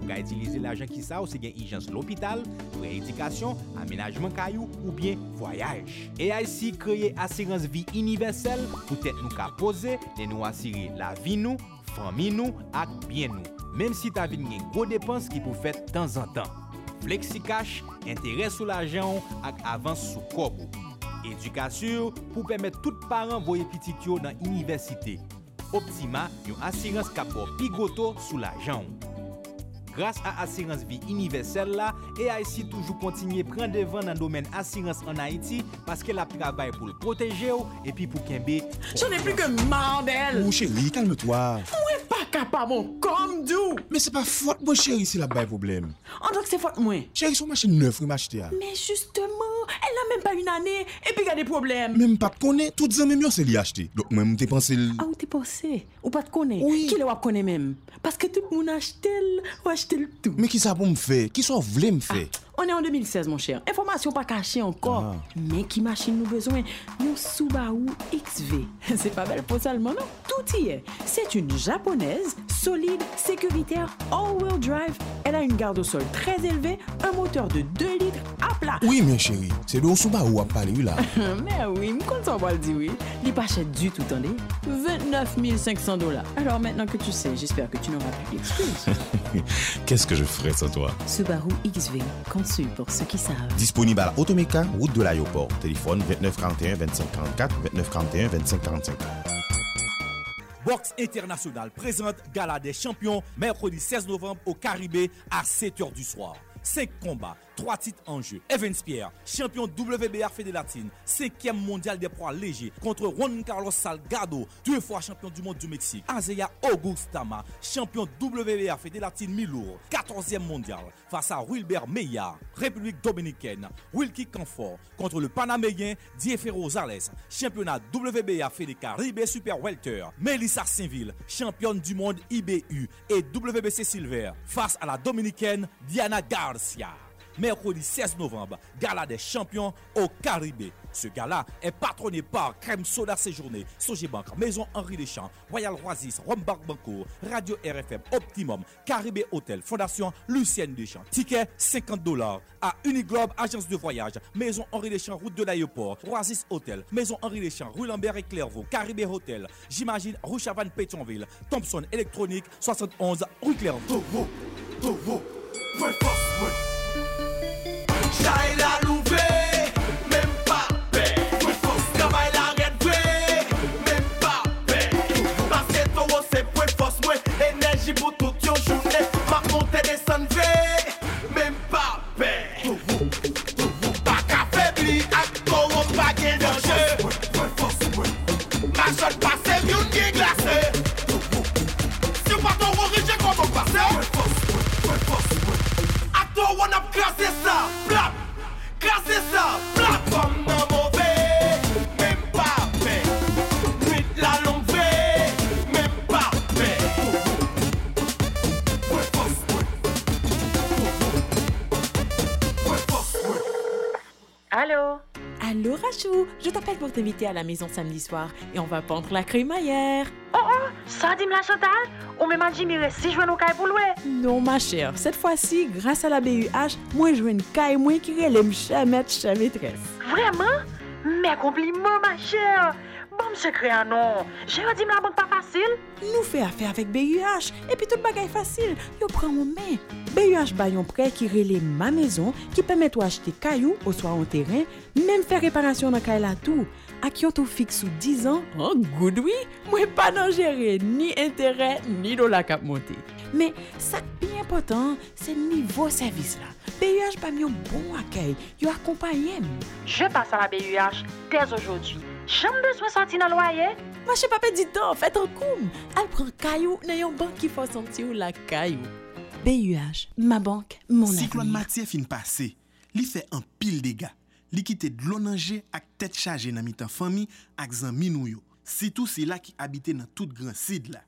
Vous pouvez utiliser l'argent qui ça ou c'est gain urgence l'hôpital, rééducation, aménagement caillou ou bien voyage. Et ici créer assurance vie universelle pour tête nous ka poser et nous assurer la vie nous, famille nous et bien nous. Même si ta vie une gros dépense qui pour faire de temps en temps. Flexi cash, intérêt sur l'argent et avance sous corbo. Éducation pour permettre tout parent voyer petit yo dans université. Optima, une assurance capot Kibokoto sous l'argent. Grâce à assurance vie universelle là, A I C toujours continuer prendre devant dans le domaine assurance en Haïti parce qu'elle a travaillé pour le protéger et puis pour Kembe. J'en ai plus que marre d'elle. Mon chéri, calme-toi. Moi pas capable comme d'où. Mais c'est pas faute mon chéri si la bail problème. En donc c'est faute moi. Chéri son machine neuve m'acheter. Mais justement elle n'a même pas une année, et puis il y a des problèmes. Même pas de connaître, tout ça même c'est lui acheter. Donc même t'es pensé... Ah, ou t'es pensé, ou pas de connaître, oui. Qui le wap connaît même. Parce que tout le monde achète ou achète tout. Mais qui ça pour me faire? Qui ça voulait me faire? Ah, on est en deux mille seize, mon cher. Information pas cachée encore. Ah. Mais qui machine nous besoin? Nous Subaru X V. C'est pas belle pour seulement, non? Tout y est. C'est une japonaise, solide, sécuritaire, all-wheel drive. Elle a une garde au sol très élevée, un moteur de deux litres à plat. Oui, mes chéris. C'est le Subaru à parler là. Mais oui, me compte on va le dire oui. Il pas cher du tout, attendez. vingt-neuf mille cinq cents dollars. Alors maintenant que tu sais, j'espère que tu n'auras plus d'excuses. Qu'est-ce que je ferais sans toi? Subaru X V, conçu pour ceux qui savent. Disponible à Automeka, route de l'aéroport. Téléphone vingt-neuf quarante et un vingt-cinq quarante-quatre, vingt-neuf quarante et un vingt-cinq quarante-cinq. Boxe International présente Gala des Champions, mercredi seize novembre au Caribé à sept heures du soir. cinq combats, trois titres en jeu. Evans Pierre, champion W B A Fédératine, cinquième mondial des poids légers contre Juan Carlos Salgado, deux fois champion du monde du Mexique. Azeya Augustama, champion W B A Fédératine mi-lourd, quatorzième mondial face à Wilbert Meillard, République Dominicaine. Wilkie Canfort contre le Panaméen Diego Rosales, championnat W B A Fédéca Ribé Super Welter. Melissa Saint-Ville, championne du monde I B U et W B C Silver face à la Dominicaine Diana Garcia. mercredi seize novembre, gala des champions au Caribe. Ce gala est patronné par Crème Soda Séjournée, Sogebank, Maison Henri Deschamps, Royal Oasis, Rome Barbancourt, Radio R F M, Optimum, Caribe Hotel, Fondation Lucienne Deschamps. Ticket cinquante dollars à Uniglobe, agence de voyage, Maison Henri Deschamps, route de l'aéroport, Oasis Hotel, Maison Henri Deschamps, rue Lambert et Clairvaux, Caribe Hotel, J'imagine, rue Chavannes Pétionville, Thompson Électronique, soixante et onze, rue Clairvaux. Pour toute une journée, ma montée descendue, même pas paix. Pas qu'à faiblir, à corps, pas qu'à danger. Ma seule passée, une qui est glacée. Si on va t'en corriger, comment passer? À toi, on a classé ça, blap, classé ça, blap, comme dans mon verre. Allô? Allô Rachou, je t'appelle pour t'inviter à la maison samedi soir et on va pendre la crémaillère. Oh oh, ça dit la Chantal? Ou même à Jimmy si je veux nous caille pour louer? Non ma chère, cette fois-ci, grâce à la B U H, moi je veux une caille moins qui relève jamais de sa maîtresse. Vraiment? Mes compliments ma chère! Bon secret à non, j'ai dit la bonne pas facile. Nous fait affaire avec B U H et puis tout bagaille facile, yo prend en main. B U H baillon prêt qui relève ma maison qui permet toi acheter caillou ou soit en terrain, même faire réparation dans caille là tout. A qui on tout fixe sous dix ans, en good oui, moi pas d'en gérer ni intérêt ni dollar cap monter. Mais ça bien important, c'est niveau service là. B U H pas mis un bon accueil, yo accompagné. Je passe à la B U H dès aujourd'hui. Chambre de soixante-dix dans le loyer. Moi, je ne sais pas du temps. Faites un coup. Elle prend caillou. N'ayons banque qui faut sentir la caillou. B U H, ma banque, mon avenir. Cyclone Mathieu fin passé. Li fait un pile dégâts. Li quitté de l'onangé ak tête chargée dans mitan famille ak zanmi nou yo. Sitou c'est là qui habite dans toute grand sud là.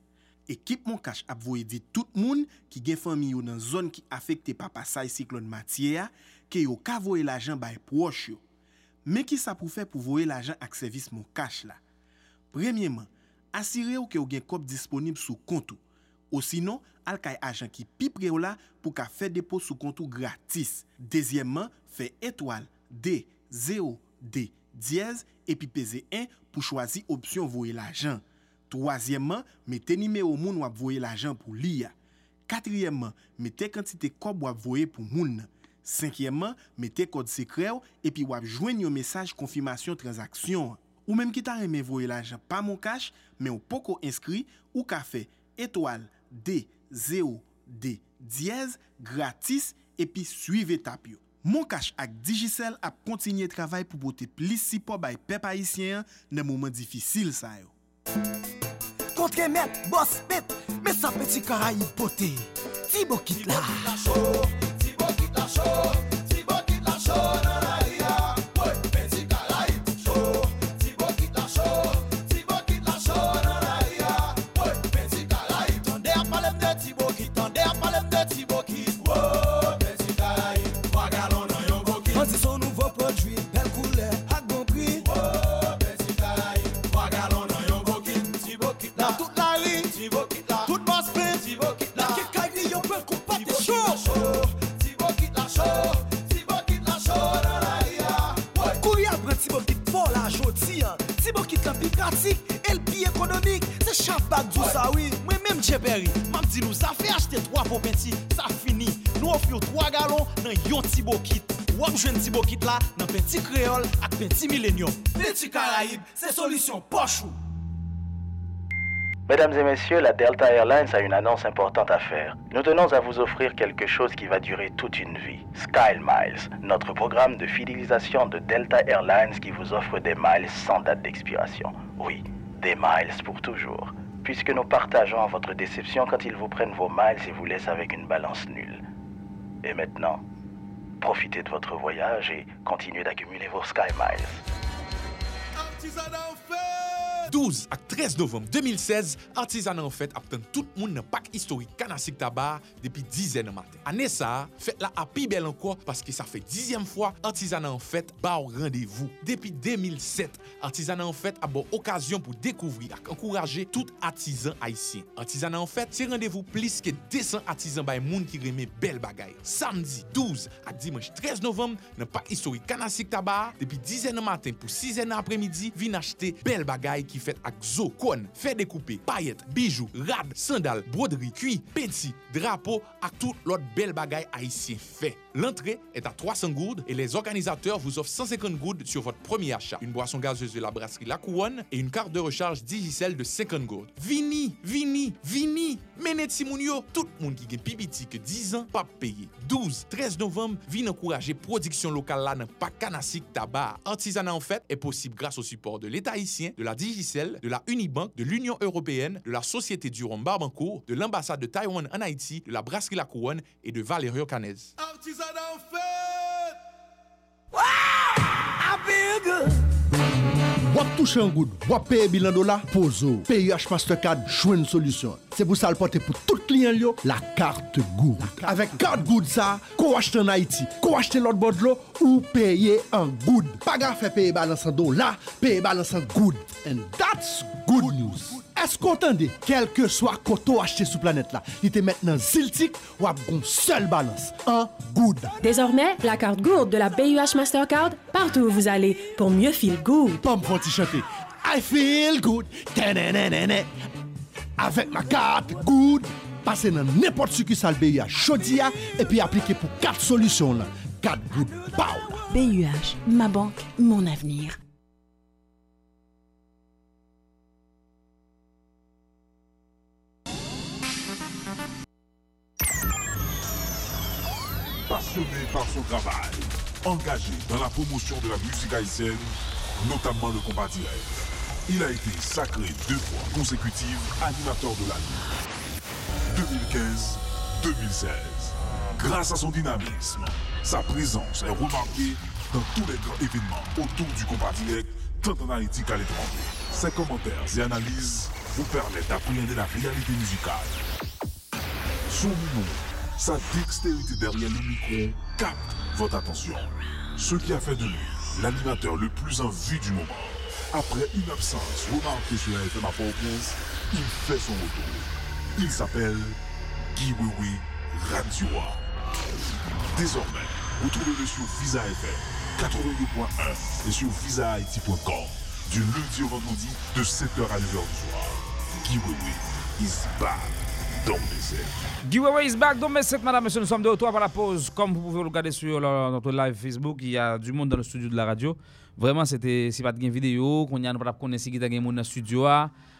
Équipe mon cash a voyé dit tout moun qui gen famille yo dans zone qui affecté par passage cyclone Mathieu que yo ka voyer l'argent bay proche yo. Mais qui ça pour faire pour voyer l'argent avec service mon cash là? Premièrement, assurez-vous que vous avez un cop disponible sous compte. Ou sinon, al kay agent qui pipe là pour ka faire dépôt sous compte gratis. Deuxièmement, fait étoile D zéro D dièse et puis peser un pour choisir option voyer l'argent. Troisièmement, mettez numéro moun ou voyer l'argent pour l'I A. Quatrièmement, mettez quantité cop ou voyer pour moun. Cinquièmement, mettez code secret et puis vous joignez un message confirmation transaction. Ou même qui t'a remis voyer l'argent pas mon cash, mais au poko inscrit ou café étoile D zéro D dièse gratis et puis suivez tapio. Mon cash avec Digicel a continué travail pour porter plus support by peuple haïtien dans moment difficile ça yo. Contre met boss met mais ça petit Caraïbe poté. Tibo kit là. Tibo qui la chaud dans la ria, ouais, petit Caraïbe chaud. Tibo qui la chaud, Tibo qui la chaud dans la ria, ouais, petit Caraïbe. Tendez à parler de Tibo qui, tendez à parler de Tibo qui, ouais, petit Caraïbe. Trois gallons dans yon coquille. Voici son nouveau produit, belle couleur, à bon prix. Ouais, petit Caraïbe. Trois gallons dans yon coquille. Tibo qui la, toute la rie, Tibo qui la, toute basse plein, Tibo qui la. Qui caille yon peut couper des choses. Tibo qui la chaud dans la ria. Courir après Tibo qui pour la joti. Tibo qui la plus pratique et le plus économique. C'est champagne tout ça oui. Moi même Jeperi, m'a dit nous ça fait acheter trois pour petit, ça fini. Nous offrir trois gallons dans yon Tibo qui. Ou on jeune Tibo qui là dans petit créole avec petit millénium. Petit Caraïbe, c'est solution poche. Mesdames et messieurs, la Delta Airlines a une annonce importante à faire. Nous tenons à vous offrir quelque chose qui va durer toute une vie. Sky Miles, notre programme de fidélisation de Delta Airlines qui vous offre des miles sans date d'expiration. Oui, des miles pour toujours. Puisque nous partageons votre déception quand ils vous prennent vos miles et vous laissent avec une balance nulle. Et maintenant, profitez de votre voyage et continuez d'accumuler vos Sky Miles. Artisanat en fête! douze à treize novembre deux mille seize, artisanat en fête obtient tout le monde dans le pack historique Canastic Tabar depuis dix heures du matin. Année ça, fête la à plus belle encore parce que ça fait dixième fois artisanat en fête bat au rendez-vous. Depuis deux mille sept, artisanat en fête a bon occasion pour découvrir et encourager tout artisan haïtien. Artisanat en fête, c'est rendez-vous plus que deux cents artisans by monde qui remet belle bagaille. Samedi douze à dimanche treize novembre, dans le pack historique Canastic Tabar depuis dix heures du matin pour six heures de l'après-midi, vient acheter belle bagaille qui fait avec zo, cône, fait découper, paillettes, bijoux, rad, sandales, broderies, cuits, petits, drapeaux à toute l'autre belle bagaille haïtien fait. L'entrée est à trois cents gourdes et les organisateurs vous offrent cent cinquante gourdes sur votre premier achat. Une boisson gazeuse de la brasserie La Couronne et une carte de recharge Digicel de cinquante gourdes. Vini, vini, vini, menez Timounio, tout le monde qui a pipiti que dix ans, pas payé. douze à treize novembre, vini encourager production locale là dans Pakanasik Tabar. Artisanat en fait est possible grâce au support de l'État haïtien, de la Digicel, de la Unibank, de l'Union européenne, de la Société du Rhum Barbancourt, de l'ambassade de Taïwan en Haïti, de la brasserie La Couronne et de Valerio Canez. Artisanat en fête! Wow! I feel good! Wap touche un goud, wap paye bilan dollar, pozo. B U H Mastercard, joue une solution. C'est pour ça le porter pour tout client lio, la carte goud. Avec carte goud ça, qu'on achète en Haïti, qu'on achète l'autre bord de l'eau, ou payer en goud. Paga fait payer balance en dollar, payer balance en goud. And that's good, good news. Good. Est-ce qu'on entendait, quel que soit koto acheté sur planète là, il était maintenant ziltik ou a bon seul balance en good. Désormais, la carte gourde de la B U H Mastercard, partout où vous allez, pour mieux feel good. Pom pom ti chanter. I feel good. Avec ma carte good, passez dans n'importe succursale B U H Chodia et puis appliquez pour quatre solutions là. Carte good. Pow. B U H, ma banque, mon avenir. Passionné par son travail, engagé dans la promotion de la musique haïtienne, notamment le combat direct. Il a été sacré deux fois consécutives animateur de l'année, deux mille quinze deux mille seize. Grâce à son dynamisme, sa présence est remarquée dans tous les grands événements autour du combat direct, tant en Haïti qu'à l'étranger. Ses commentaires et analyses vous permettent d'appréhender la réalité musicale. Son humour, sa dextérité derrière le micro capte votre attention. Ce qui a fait de lui l'animateur le plus en vue du moment. Après une absence remarquée sur la F M à Port-au-Prince, il fait son retour. Il s'appelle Guiwei Radioa. Désormais, retrouvez-le sur Visa F M quatre-vingt-deux point un et sur Visa I T point com du lundi au vendredi de sept heures à neuf heures du soir. Guiwei is back. Guiwei is back, donc messieurs, madame, monsieur, nous sommes de retour après la pause. Comme vous pouvez le regarder sur le, notre live Facebook, il y a du monde dans le studio de la radio. Vraiment, c'était si pas de vidéo, qu'on y a nous pas connaître si qui dans le studio,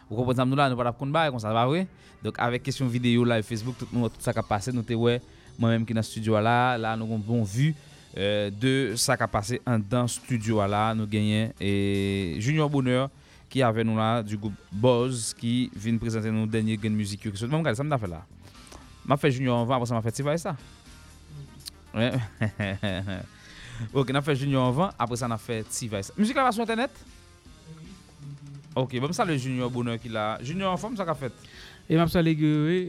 vous comprenez nous là, nous pas connaître comme ça va vrai. Donc avec question vidéo live Facebook, tout nous tout ça qui a passé, nous te ouais, moi-même qui dans le studio là, là nous avons bon vu euh, de ça qui a passé en dans le studio là, nous gagnons et Junior Bonheur qui avait nous là du groupe Boz qui vient présenter nos derniers gains de musique. Je me regarde ça m'a fait là. M'a fait Junior en vent après ça m'a fait T-Vice ça. Ouais. OK, on a fait Junior en vent après ça on a fait T-Vice. Musique là sur internet. OK, bon ça le Junior Bonheur qui là. Junior en forme ça qu'a fait. Et m'a salué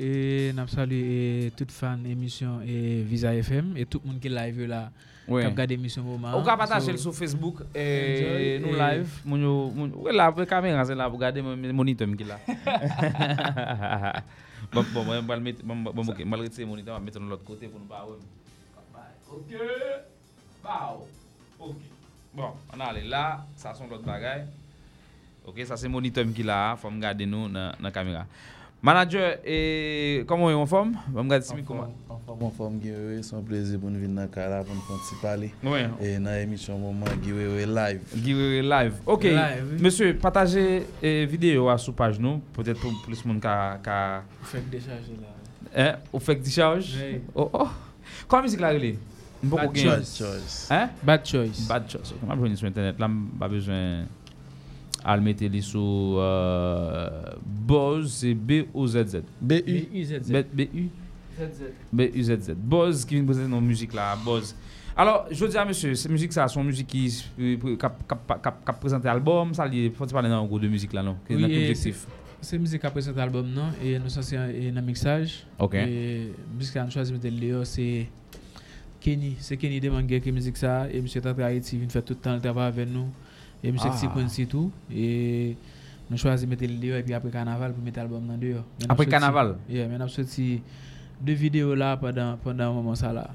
et m'a salué toute fan émission et Visa F M et tout le monde qui live là. Ouais. Cap garder émission moment. On peut partager sur Facebook et nous live. Mon la caméra c'est là pour garder mon moniteur qui là. Bon bon, on va le mettre bon OK, malgré ce moniteur on va mettre de l'autre côté pour nous pas. OK. Wow. OK. Bon, on allait là, ça sont l'autre bagaille. OK, ça c'est moniteur qui là, faut me garder nous dans la caméra. Manager, et comment est-ce en forme? On va regarder comment. En forme, en forme, Guiwei, c'est un plaisir pour nous venir dans le Cara pour nous parler. Oui. Et dans l'émission, moment Guiwei live. Guiwei live. OK. Live. Monsieur, partagez la eh, vidéo sur la page, nous, peut-être pour plus de monde qui a... Vous faites décharger là. Hein? Vous faites décharger? Oui. Oh, oh. Comment est-ce que là, il Bad choice. Hein? Bad choice. Bad choice. On va venir sur Internet, là, on pas besoin... Al mettre les sous euh, Boz, c'est B O Z Z. B U Z Z. B U Z Z. B U Z Z. Boz qui vient poser nos musiques là. Boz. Alors, je dis à monsieur, cette musique ça, son musique qui a présenté l'album, ça, il faut parler d'un gros de musique là, non? Oui, objectif. C'est musique qui a présenté l'album, non? Et nous sommes dans un mixage. Ok. Et la musique qu'on a choisi de Léo, c'est Kenny. C'est Kenny de Mangue qui a musique ça. Et monsieur Tatra Haïti vient faire tout le temps le travail avec nous. Et monsieur Tsiponsi tout. Et nous choisissons de mettre Léo et puis après Carnaval pour mettre l'album dans dehors. Après Carnaval? Oui, mais nous avons sorti deux vidéos là pendant un moment ça là.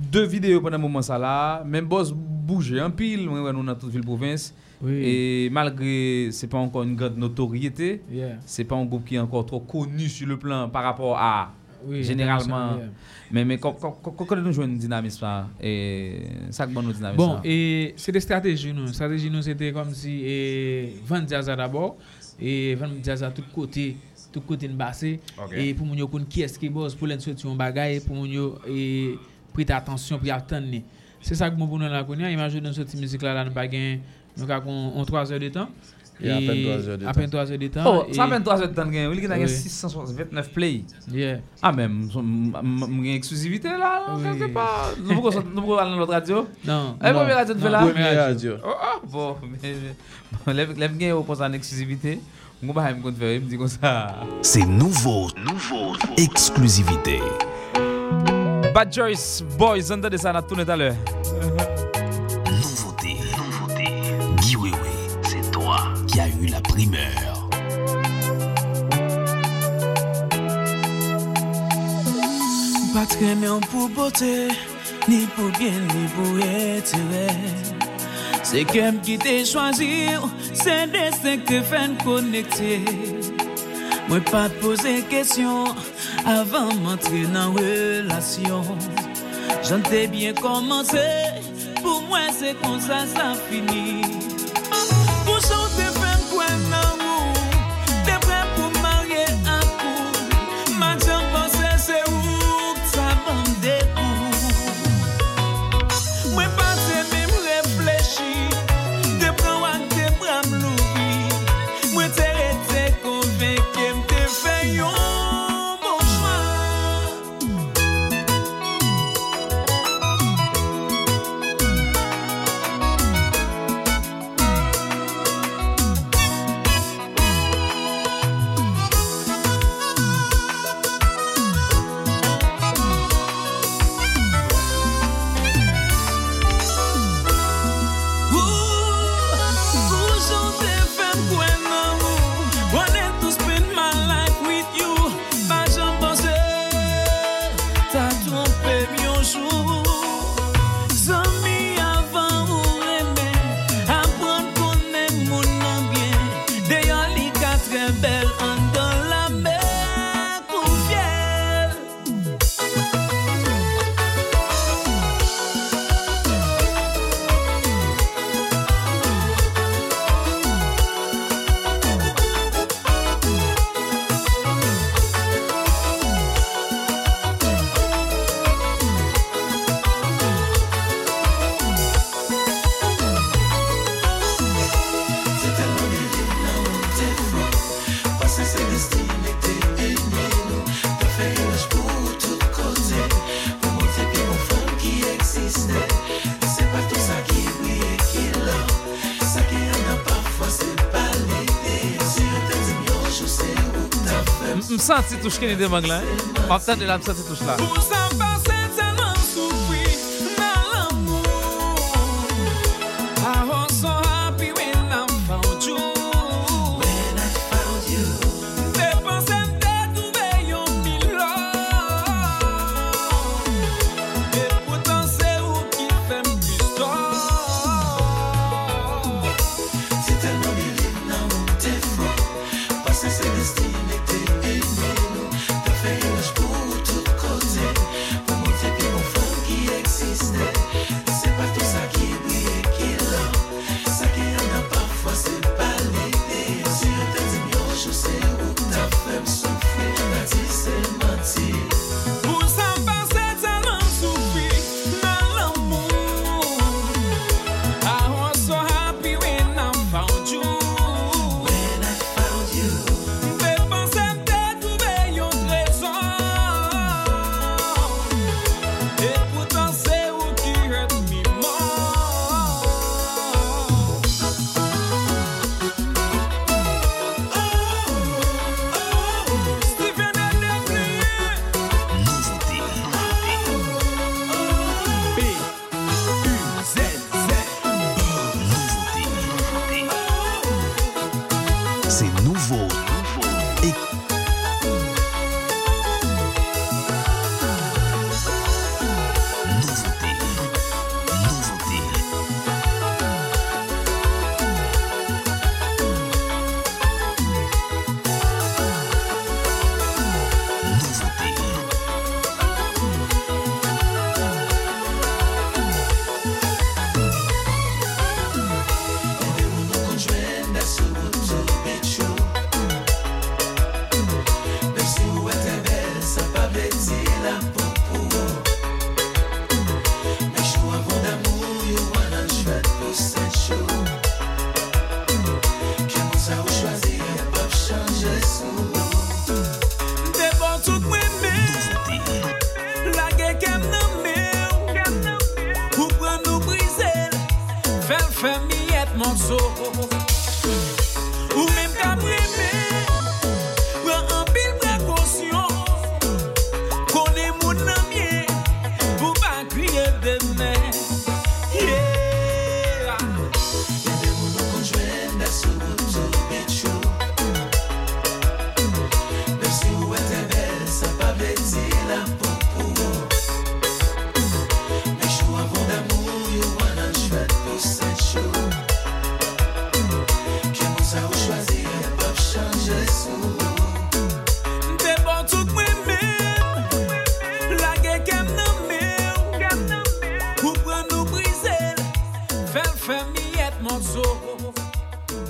Deux vidéos pendant un moment ça là, même Boz bougeait en pile, nous avons dans toute ville province. Oui. Et malgré c'est pas encore une grande notoriété, yeah. C'est pas un groupe qui est encore trop connu sur le plan par rapport à oui, généralement. Yeah. Mais mais quand nous jouons une dynamisme ça et ça que bon nous dynamisme. Bon et c'est des stratégies nous, stratégie nous c'était comme si et vendre jazz d'abord et vendre jazz à tous côtés. Tout côté de bassé okay. Et pour nous connaître qui est-ce qui bosse pour l'ensuite sur un bagage pour nous et prêter attention pour attendre c'est ça que mon bonheur la connaît imagine dans cette musique là là nous bagage nous avons trois heures de temps et à peine trois heures de temps à peine trois heures de temps oh ça à peine trois heures de temps gain il gagne six cent vingt-neuf play yeah ah même une exclusivité là je sais pas nous pourquoi nous pourquoi dans notre radio non la première radio de là première radio oh bon mais les les gagne au cause en exclusivité. C'est nouveau, nouveau, exclusivité. Bad Joyce Boys, on a dit ça, on a tourné tout à l'heure. Nouveauté, nouveauté. Guiwei, c'est toi qui as eu la primeur. Pas très bien pour beauté, ni pour bien, ni pour être. C'est comme qui t'a choisi, c'est destin qui fait nous connecter. Moi pas poser question avant d'entrer dans relation. J'en t'ai bien commencé, pour moi c'est comme ça ça finit. Pour chanter femme quoi l'amour, t'es prêt pour marier un coup. Maintenant pensez c'est où que ça vendait où. Moi pas c'est même réfléchir. Ça c'est touche Kenny de Mangue là. En fait de l'âme ça c'est touche là. Fais mi être mon zoo ou même d'après mes prends un pile précaution qu'on est mon ami pour pas crier demain yeah et de mon conjoint de sous bicho de sous éternel ça pas bêtir la popo mais je vois avant d'amour you wanna shred pour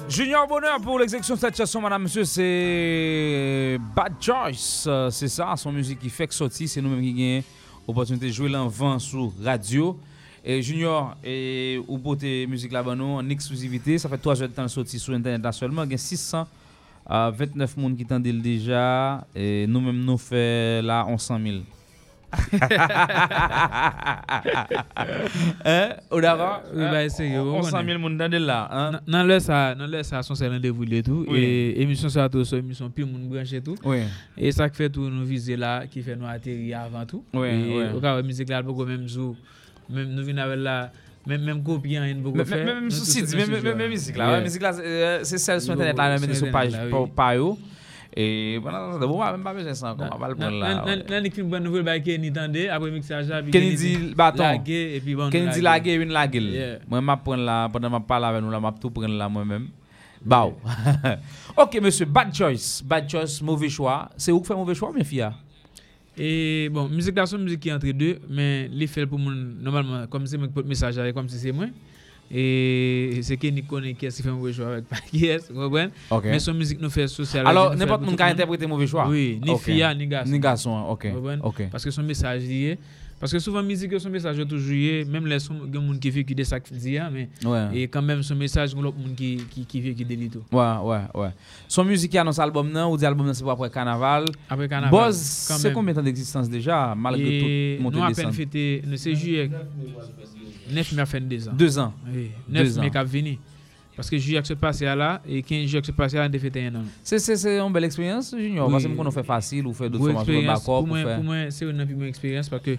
Junior Bonheur pour l'exécution de cette chanson, madame, monsieur, c'est Bad Choice, c'est ça, son musique qui fait que sorti, c'est nous-mêmes qui gagnons l'opportunité de jouer l'envent sur radio. Et Junior, et ou bote musique là-bas, nous, en exclusivité, ça fait trois heures de temps sorti sur Internet là seulement, il y a six cent vingt-neuf personnes qui t'en disent déjà, et nous-mêmes nous faisons là cent mille. hein ou d'abord oui bah essayer on s'en met le monde dans là hein dans l'heure ça dans l'heure ça sont c'est rendez-vous et tout et émission ça tout ça émission puis monde branché tout et ça qui fait tout nous viser là qui fait nous atterrir avant tout et au cas musique là beaucoup même jour même nous venons avec là même même copier rien beaucoup faire même souci même même musique là musique là c'est celle sur internet là même sur page pas yo et voilà ça d'abord même pas besoin ça encore on va le prendre là là l'équipe bonne nouvelle ba Kenny tendez après mixage puis Kenny dit bâton laguer et puis bon Kenny dit laguer une laguer moi m'a prendre là pendant m'a parler avec nous là m'a tout prendre là moi même bao OK monsieur bad choice bad choice mauvais choix c'est où que fait mauvais choix bien fia et bon musique là son musique qui entre deux mais les fait pour normalement comme c'est moi message avec comme si c'est moi et c'est Kenny connaît qui est-ce qui fait mauvais choix avec Paquet, vous comprenez? Mais son musique nous fait social. Alors n'importe qui peut interpréter mauvais choix. Oui, ni okay. Fille, ni garçon. Ni garçon, OK. OK. Parce que son message lié parce que souvent musique son message toujours lié, même les son monde qui fait qui des sacs dire mais ouais. Et quand même son message l'autre monde qui qui qui fait qui délit tout. Ouais, ouais, ouais. Son musique qui annonce album là, ou dit album là c'est pour après carnaval. Après carnaval. Boz, c'est combien de temps d'existence déjà malgré tout montée de descente. Nous à peine fêté le six juillet. neuf mai à fin de deux ans. Deux ans. Oui, neuf mai qu'a venu. Parce que juillet qui se passait là et quinze juillet qui se passait là, on a fait un an. C'est c'est c'est une belle expérience, Junior. Parce que qu'on fait facile ou fait de formations d'accord pour faire. Pour moi, c'est une bonne expérience parce que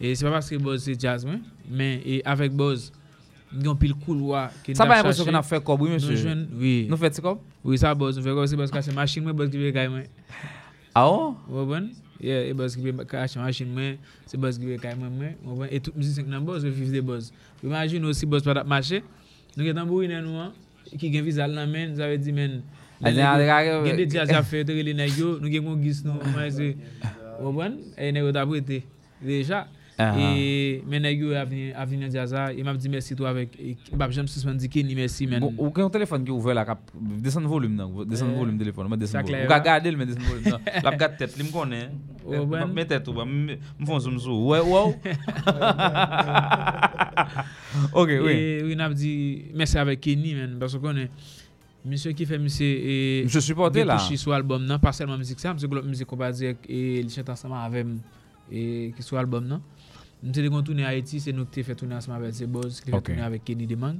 et c'est pas parce que Boz c'est jazz mais et avec Boz il y a pile couloir que ça pas l'impression qu'on a fait comme oui monsieur. Oui. Nous fait comme oui ça Boz, nous fait comme c'est parce que c'est machine moi Boz qui veut gagner moi. Ah oh? Ouais bon. Yeah, et parce que la machine, c'est parce que les gens ont et toute musique qui est je vivre des bosses. Imagine aussi boss pas marcher. Nous avons tambourine à nous, qui a un visage dans la main, nous avons dit, men, nous avons des jazz à faire, nous avons un guise, nous avons un et nous avons apprêté déjà. Et nous avons un jazz à, il m'a dit merci toi avec, je me suis dit qu'il merci, men. Ou quand le téléphone qui est ouvert, descend le volume, descend le volume téléphone, descend le volume. Vous regardez, mais descend le volume. La baguette tête, il me connaît. Mettez tout, je fais un zoom sur. Ouais, wow. OK, oui. Et oui, on dit merci avec Kenny, parce qu'on est monsieur qui fait monsieur et je supporte là. Je suis sur l'album, non, pas seulement musique, ça, monsieur que la musique, on va dire, et il chante ensemble avec et qui sur l'album, non. Nous sommes retournés à Haïti, c'est nous qui fait tourner ensemble avec Boz, qui fait tourner avec Kenny de Mangue.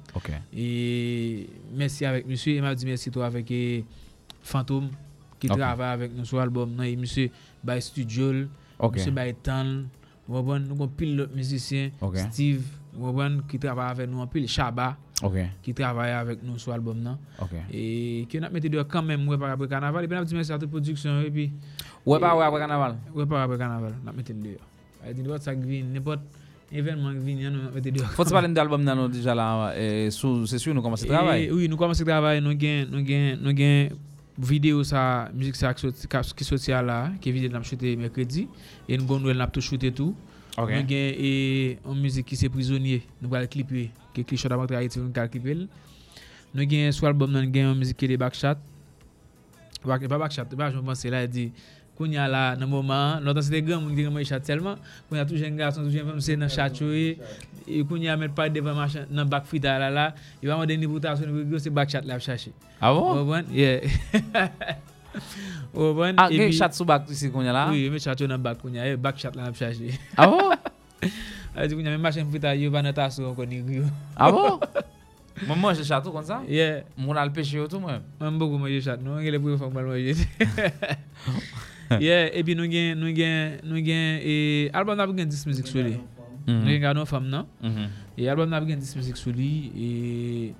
Et merci avec monsieur, il m'a dit merci toi avec Fantôme. Qui okay. Travaille avec nous sur l'album, non, et monsieur by studio, okay. Monsieur by Tan, nous avons pile l'autre musicien, okay. Steve, Robin, qui travaille avec nous, pile Chaba, okay. Qui travaille avec nous sur l'album, non, okay. Et qui nous mettez de quand même ouais par après carnaval, et puis nous dit merci à toute production et puis ouais par après carnaval, ouais par après carnaval, nous mettez de dehors. Elle dit ça vient n'importe événement qui vient nous mettez de dehors. Faut parler d'album non déjà là, c'est sûr nous commençons à travailler. Oui, nous commençons à travailler, nous gain, nous gain, nous gain. Vidéo ça musique ça qui sorti là qui vidéo n'a shooté mercredi et nous bon n'a tout shooté tout OK et en musique qui c'est prisonnier nous va clipper que clip shot avant Haïti nous clipper nous gain sur album nous gain en musique qui les backshot pas backshot pas je pense là dit qu'on y a là dans moment l'autre c'était grand monde qui grand chat tellement qu'on y a tout jeune garçon tout jeune femme c'est dans chat et qu'on y a mettre pas devant machin dans back fit là là il va demander une invitation c'est back chat là chercher ah bon bon yeah oh bon et puis chat sous back ici qu'on y a là oui mais chat dans back qu'on y a back chat là chercher ah bon dit qu'on y a même machin fit il va dans tasse encore ah bon Moi, moi, j'ai château comme ça. Yeah. Mon al pêché tout moi. Même beaucoup moi j'ai château. Non, les premières fois que moi j'ai. Yeah, et puis nous gain nous gain nous gain et album n'a pas dix musiques sur lui. Nous regardons femme non. Et album n'a pas dix musiques sur lui et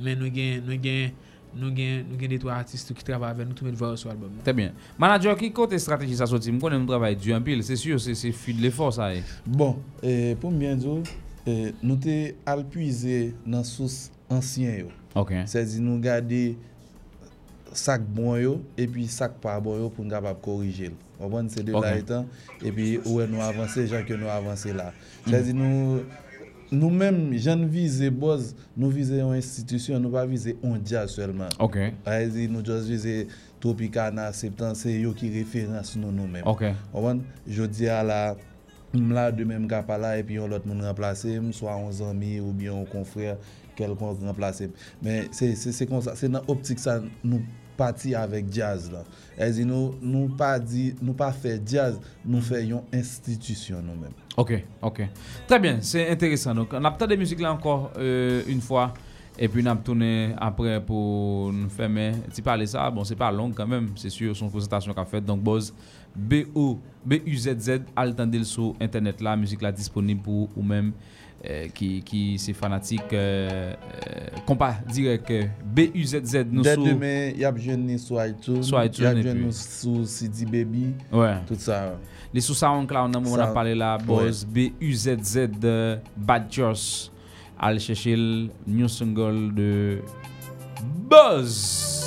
mais nous gain nous gain nous gain nous gain des trois artistes qui travaillent avec nous tout le voir sur album. Très bien. Manager qui côté stratégie ça sorti, moi connais travail du en pile, c'est sûr c'est c'est fuit de l'effort ça. Bon, et pour bien dire Euh, nous t'es alpuisé dans source ancien. Okay. C'est-à-dire nous garder sac bon yo, et puis sac pas bon yo pour nous capable corriger. Bon, c'est de okay. Là étant et puis où nous avancer, genre que nous avancer là. C'est-à-dire nous nous-mêmes, jeunes visés Boz, nous visons une institution, nous pas viser un dia seulement. OK. C'est-à-dire nous juste viser Tropicana, Septentrional, c'est yo qui référence nous nous-mêmes. OK. Bon, je dis à la là de même gars pas là et puis on l'autre monde remplacer soit onze amis ou bien un confrère quelqu'un remplacer mais c'est c'est comme ça c'est dans optique ça nous parti avec jazz là et nous nous pas dit nous pas faire jazz nous faisons institution nous même. OK, OK, très bien, c'est intéressant. Donc on a peut-être des musiques là encore euh, une fois et puis on a tourné après pour nous fermer tu parler ça bon c'est pas long quand même c'est sûr son présentation qu'a fait donc Boz B O B U Z Z al tandel sur internet là musique là disponible pour ou même euh, qui qui c'est fanatique euh, compas direct B U Z Z nous sur demain y a jeune sur iTunes y a jeune sur C D Baby ouais. Tout ça les sous SoundCloud on a parlé là Boz B U Z Z Bad Joss al chercher le new single de Boz.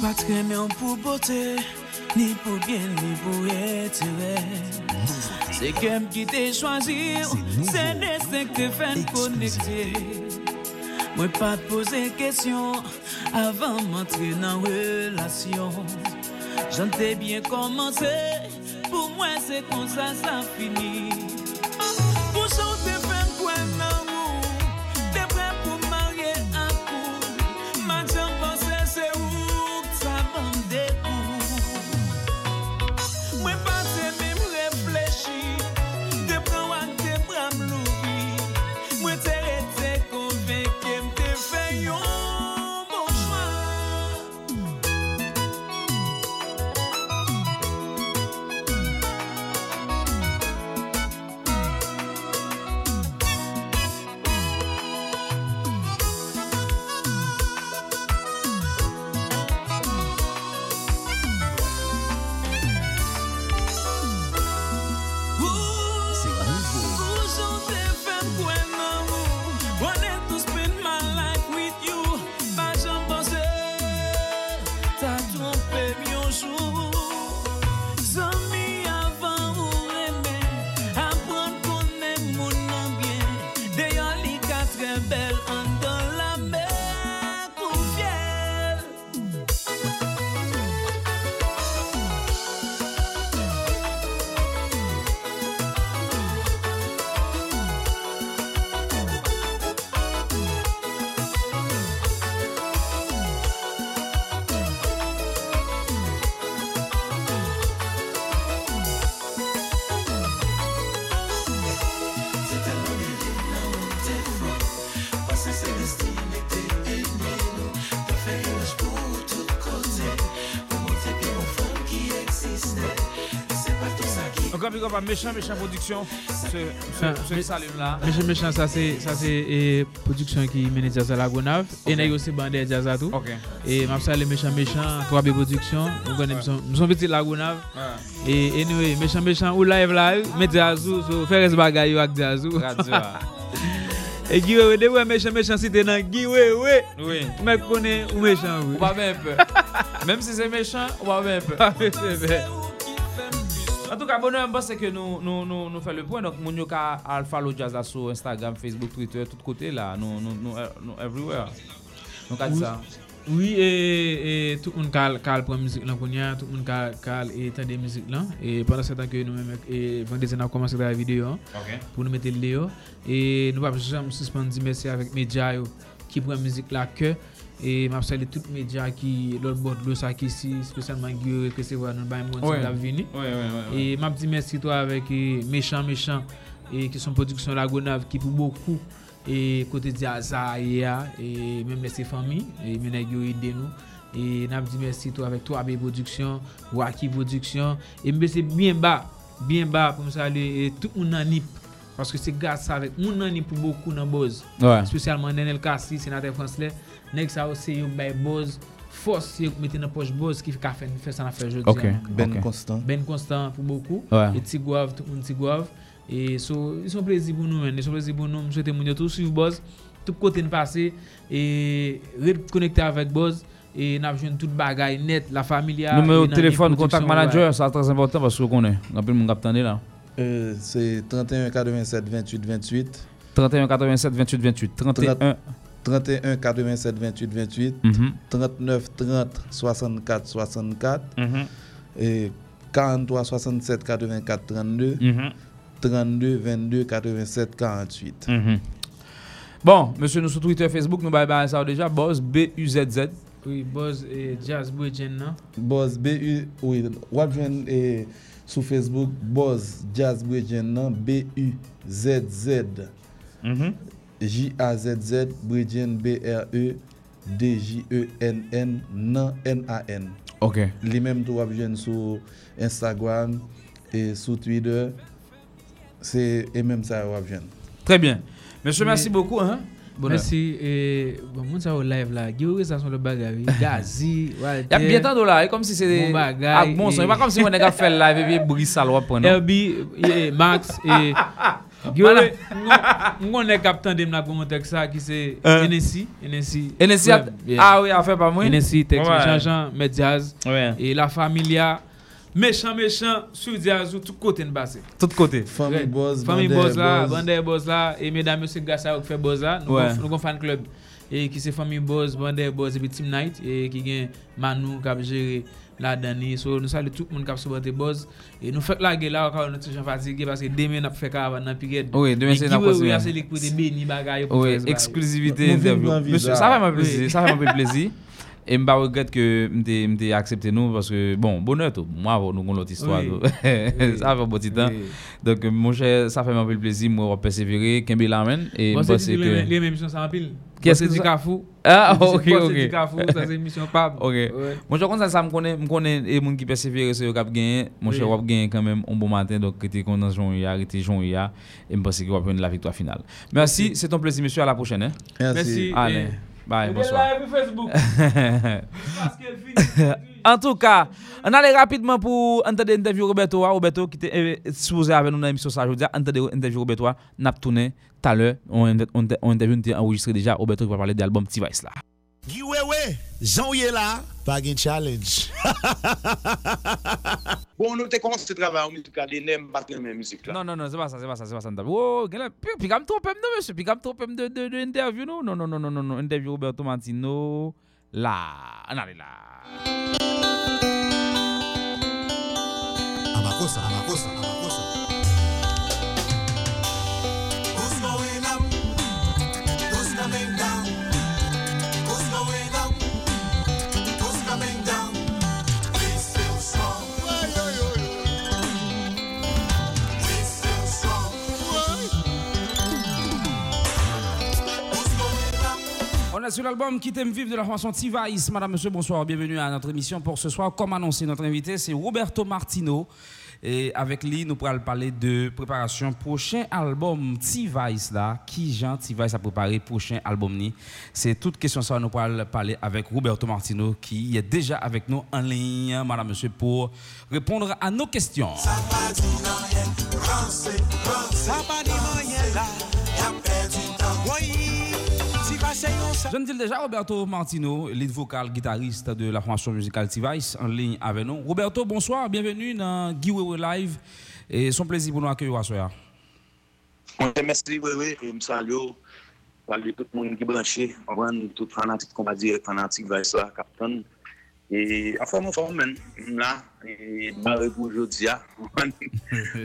Pas très bien pour beauté, ni pour bien, ni pour être. C'est comme qui t'a choisi, c'est destin que t'es fait connecter. Moi pas poser question avant m'entrer dans relation. J'en t'ai bien commencé, pour moi c'est comme ça ça finit. Pour chanter femme quoi l'amour, t'es prêt pour marier un coup. Ma jambe pensée c'est où? Mwen pa se mèm reflechi de pran wak te pram louvi mwen te rete konvenke m te fè yon bon choix. Pas méchant méchant production ce ce salut là méchant méchant ça c'est ça c'est production qui mène jazz à la Gonave et nèg aussi bandé jazz à tout et m'a salué méchant méchant trois B production nous connaissons nous sommes petit la Gonave et anyway méchant méchant ou live live mais jazz ou faire ce bagaille avec jazz et Guiwei de ouais méchant méchant c'était dans Guiwei ouais oui mais connaît ou méchant ou pas même même si c'est méchant ou pas même en tout cas, bonheur, c'est que nous, nous, nous, nous faisons le point. Donc, mon yoka Alpha Lojazza sur Instagram, Facebook, Twitter, tout côté là, nous, nous, nous, nous everywhere. Donc, à ça. Oui, et, et tout le monde calme pour la musique là, tout le monde calme et tend des musiques là. Et pendant ce temps que nous-mêmes, et vendredi, on a commencé la vidéo pour nous mettre le Léo. Et nous avons jamais suspendu merci avec Média qui prend la musique là que. Et m'a salué toutes les médias qui l'autre bord de ça qui ici spécialement Guiwei que c'est voir dans bain monde qui va venir et m'a dit merci toi avec méchant méchant et qui sont production Lagonave qui pour beaucoup et côté de Azaïa et même les familles et mes nègres de nous et n'a dit merci tout avec toi avec production Waki production et mais c'est bien bas bien bas pour me saluer tout mon anip parce que c'est grâce avec mon anip pour beaucoup dans Boz spécialement Nenel Kassi sénateur français nèg ça aussi un bail Boz force mettez dans poche Boz qui fait faire ça faire jeudi ben constant ben constant pour beaucoup et Tigouave tout mon Tigouave et so ils sont plaisir pour nous ils sont plaisir pour nous souhaiter mon tout suivre Boz tout côté de passer et reconnecter avec Boz et n'a besoin toute bagaille net la famille numéro téléphone contact manager ça très important parce que on connaît on appelle mon capitaine là euh c'est trente et un quatre-vingt-sept vingt-huit vingt-huit trente et un quatre-vingt-sept vingt-huit vingt-huit trente et un trente et un quatre-vingt-sept vingt-huit vingt-huit mm-hmm. trente-neuf trente soixante-quatre soixante-quatre mm-hmm. et quarante-trois soixante-sept quatre-vingt-quatre trente-deux mm-hmm. trente-deux vingt-deux quatre-vingt-sept quarante-huit mm-hmm. Bon monsieur nous sur Twitter Facebook nous bye bye ça déjà Boz B U Z Z oui Boz et Jazz Bouedjen Boz B U oui Wabjen et sur Facebook Boz Jazz Bouedjen B U Z Z J A Z Z Bouedjen B R E D J E N N N N A N OK les mêmes tout Wabjen sur Instagram et sur Twitter c'est et même ça Wabjen très bien monsieur mais... merci beaucoup hein bon, merci et bon monde ça au live là Guiwei ça sont le bagaille Gazi il y a bien tant de là comme si c'est ah bon c'est pas comme si on a fait live et bris ça loi prendre R B Max et Guiwei on on est capitaine de la commentaire ça qui c'est N C N C N C ah oui a fait pas moi N C texte Jean-Jean Mediaz et la familia méchant méchant sur Diazou tout côté de basse tout côté famille Boz famille Boz là Bandai Boz là et mesdames monsieur Gracia qui fait Boz là nous ouais. Nous fan club et qui c'est famille Boz Bandai Boz et Team Night et qui gagne Manou qui a géré la dernière so nous saluons tout le monde qui a supporté Boz et nous fait la guerre là quand nous sommes fatigués parce que demain n'a fait caravane dans Piguet oui demain c'est la possibilité oui c'est l'écoute de béni bagaille oui exclusivité monsieur ça fait mon plaisir ça fait mon plaisir et je regrette que m'te accepté nous parce que bon bonheur tout moi nous avons l'autre histoire oui. Oui. Ça fait un petit temps oui. Donc mon cher ça fait un peu plaisir moi persévérer qu'un bel amen et bon, penser que les émissions ça en pile qu'est-ce que c'est Kafou ah OK OK c'est Kafou ça c'est émission pab OK moi je compte ça ça me connaît me connaît et monde qui persévérer c'est cap gagner mon cher wap gagner quand même un bon matin donc était content Jean hier arrêter Jean hier et me penser que va prendre la victoire finale merci c'est ton plaisir monsieur à la prochaine hein merci allez bye, bonsoir. En tout cas, on allait rapidement pour entendre l'interview Roberto. Roberto qui était exposé avec nous dans l'émission ça aujourd'hui. Entendre l'interview Roberto, on a tourné tout à l'heure. On interview enregistré déjà. Roberto qui va parler de l'album T-Vice là. Guiwei, Jean-Yé là, pas de challenge. Bon, nous t'es commencé à travailler en musique, les nems battent la même musique là. Non, non, non, c'est pas ça, c'est pas ça, c'est pas ça. Oh, puis comme trop peu de monsieur, puis comme trop peu de de de interview non, non, non, non, non, non, interview Roberto Martino là, on allait là. Amakosa, amakosa, amakosa. Who's going up? Who's coming down? On est sur l'album Qui t'aime vivre de la formation T-Vice. Madame, monsieur, bonsoir. Bienvenue à notre émission pour ce soir. Comme annoncé, notre invité, c'est Roberto Martino. Et avec lui, nous pourrons parler de préparation prochain album T-Vice là. Qui Jean T-Vice a préparé prochain album ni. C'est toute question ça. Nous pourrons parler avec Roberto Martino qui est déjà avec nous en ligne, madame, monsieur, pour répondre à nos questions. Ça va dire rien, pensez, pensez, ça va dire rien là, y'a perdu temps. Oui. Je me dis déjà Roberto Martino, lead vocal guitariste de la formation musicale T-Vice, en ligne avec nous. Roberto, bonsoir, bienvenue dans Guiwei Live. Et son plaisir pour nous accueillir à ce soir. Merci, oui, oui, et me salue. Salut tout le monde qui branché, tout fanatique, on va dire, fanatique T-Vice là, capitaine. Et enfin, mon frère, là, et barré pour aujourd'hui,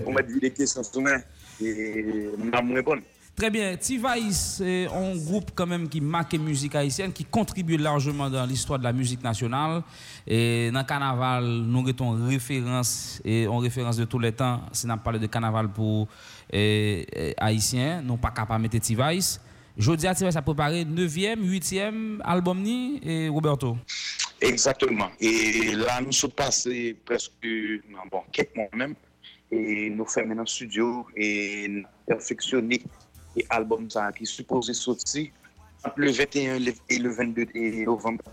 on m'a dit des questions, et on va me répondre. Très bien. T-Vice est un groupe quand même qui marque la musique haïtienne, qui contribue largement dans l'histoire de la musique nationale. Et dans le carnaval, nous avons référence, et en référence de tous les temps, si nous parlons de carnaval pour eh, eh, haïtiens, nous ne sommes pas capables de mettre T-Vice. Jodi à T-Vice a préparé neuvième, huitième album ni et Roberto. Exactement. Et là, nous sommes passés presque bon, quelques mois même. Et nous faisons un studio et nous perfectionner et album ça qui supposé sortir entre le vingt et un et le vingt-deux novembre.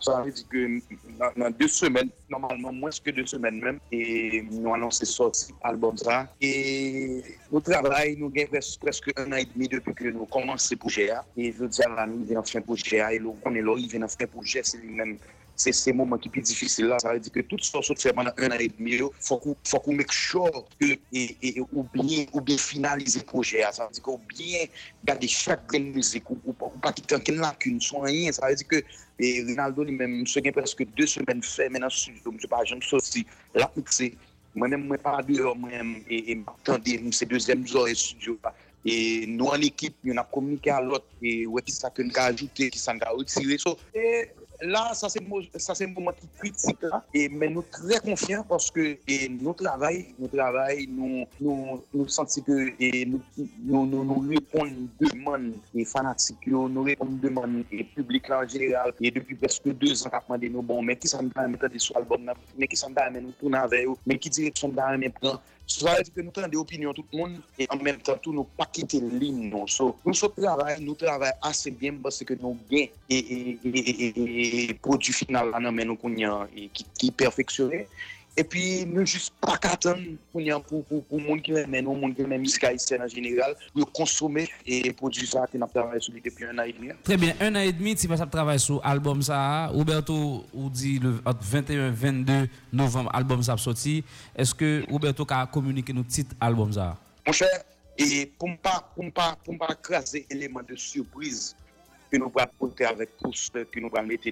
Ça veut dire que dans deux semaines, normalement moins que deux semaines même, et nous annonçons sortir album ça. Et nous travaillons, nous gagnons presque un an et demi depuis que nous commençons ce projet. Et je veux dire là, nous venons faire un projet et nous venons faire un projet, c'est lui-même. C'est ces moments qui sont plus difficiles là. Ça veut dire que toutes sortes de choses pendant un an et demi, il faut qu'on make sure que, et, et, ou, bien, ou bien finaliser le projet. Ça veut dire qu'on bien garder chaque musique, ou, ou, ou pas quitter aucune lacune, soit rien. Ça veut dire que et Ronaldo lui-même, il y a presque deux semaines fait, maintenant, je ne sais pas, je me suis aussi là, c'est moi-même, moi pas dehors, moi-même, et, et attendez, c'est deuxième jour et studio. Et nous, en équipe, on a communiqué à l'autre, et ouais, qui ça qu'on a ajouté, qui ça qu'on a retiré. So, et, là, ça c'est un moment qui critique là, et, mais nous sommes très confiants parce que et, nous travaillons, nous travaillons, nous, nous, nous sentons que et, nous, nous, nous, nous répondons aux demandes des fanatiques, nous répondons aux demandes des publics en général, et depuis presque deux ans, nous demandons bon, mais qui s'en va mettre des sous albums, mais qui s'en va mettre nous tourner avec eux, mais qui direction va mettre prendre. Ça veut dire que nous avons des opinions tout le monde et en même temps, nous n'avons pas quitté l'île. Nous travaillons nous travaillons assez bien parce que nous gagnons et, et, et, et produit final là, nous et qui, qui perfectionné. Et puis, nous juste pas qu'attendre pour les gens qui aiment nous, les gens qui aiment musique haïtienne en général, pour consommer et produire ça qui n'a pas travaillé sur lui depuis un an et demi. Très bien, un an et demi, tu vas travailler sur l'album ça. Roberto ou dit le vingt et un vingt-deux novembre, l'album ça sorti. Est-ce que Roberto a communiqué nos titres album ça? Mon cher, et pour ne pas craser l'élément de surprise que nous allons porter avec tous, que nous allons mettre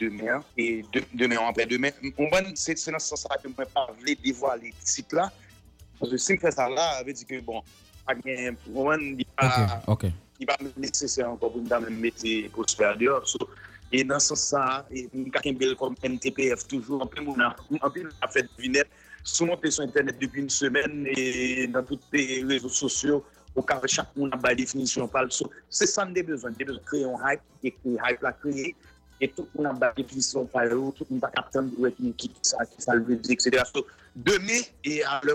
demain et de, demain après demain. C'est dans ce sens que nous ne pouvons pas dévoiler les sites là. Parce que si nous faisons ça là, ça veut dire que bon, il n'y a pas nécessaire encore pour nous mettre les postes dehors. Et dans ce sens, nous avons comme N T P F toujours, en plus, nous avons fait des vignettes, sur Internet depuis une semaine et dans tous les réseaux sociaux. Au cas où chaque monde a par définition parle sur c'est ça des besoins des besoins créer un hype et créer hype la créer et tout le monde a par définition parle tout le monde va attendre ouais qui qui ça qui ça veut dire et cetera demain et à l'heure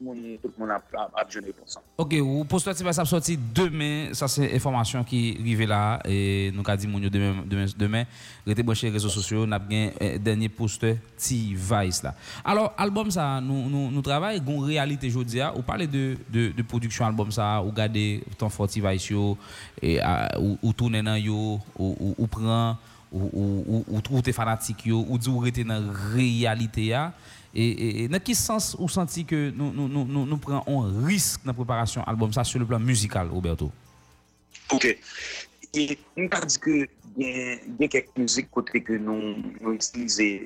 tout le monde a jeûné pour ça. Ok, vous poste ça va sortir demain, ça c'est information qui arrive là et nous qu'a dit mon demain demain demain restez branchés réseaux sociaux, n'a bien dernier poste T-Vice là. Alors album ça nous nous nous travaille gon réalité jodia, ou parler de de de production album ça, ou garder ton fort T-Vice yo et ou tourner dans yo ou ou prend ou ou ou tes fanatiques yo ou dire rester dans réalité là. Et dans quel sens vous sentez que nous, nous, nous, nous prenons un risque dans la préparation de l'album sur le plan musical, Roberto? Ok. Et on peut dire que il y a quelques musiques côté que nous, nous utilisons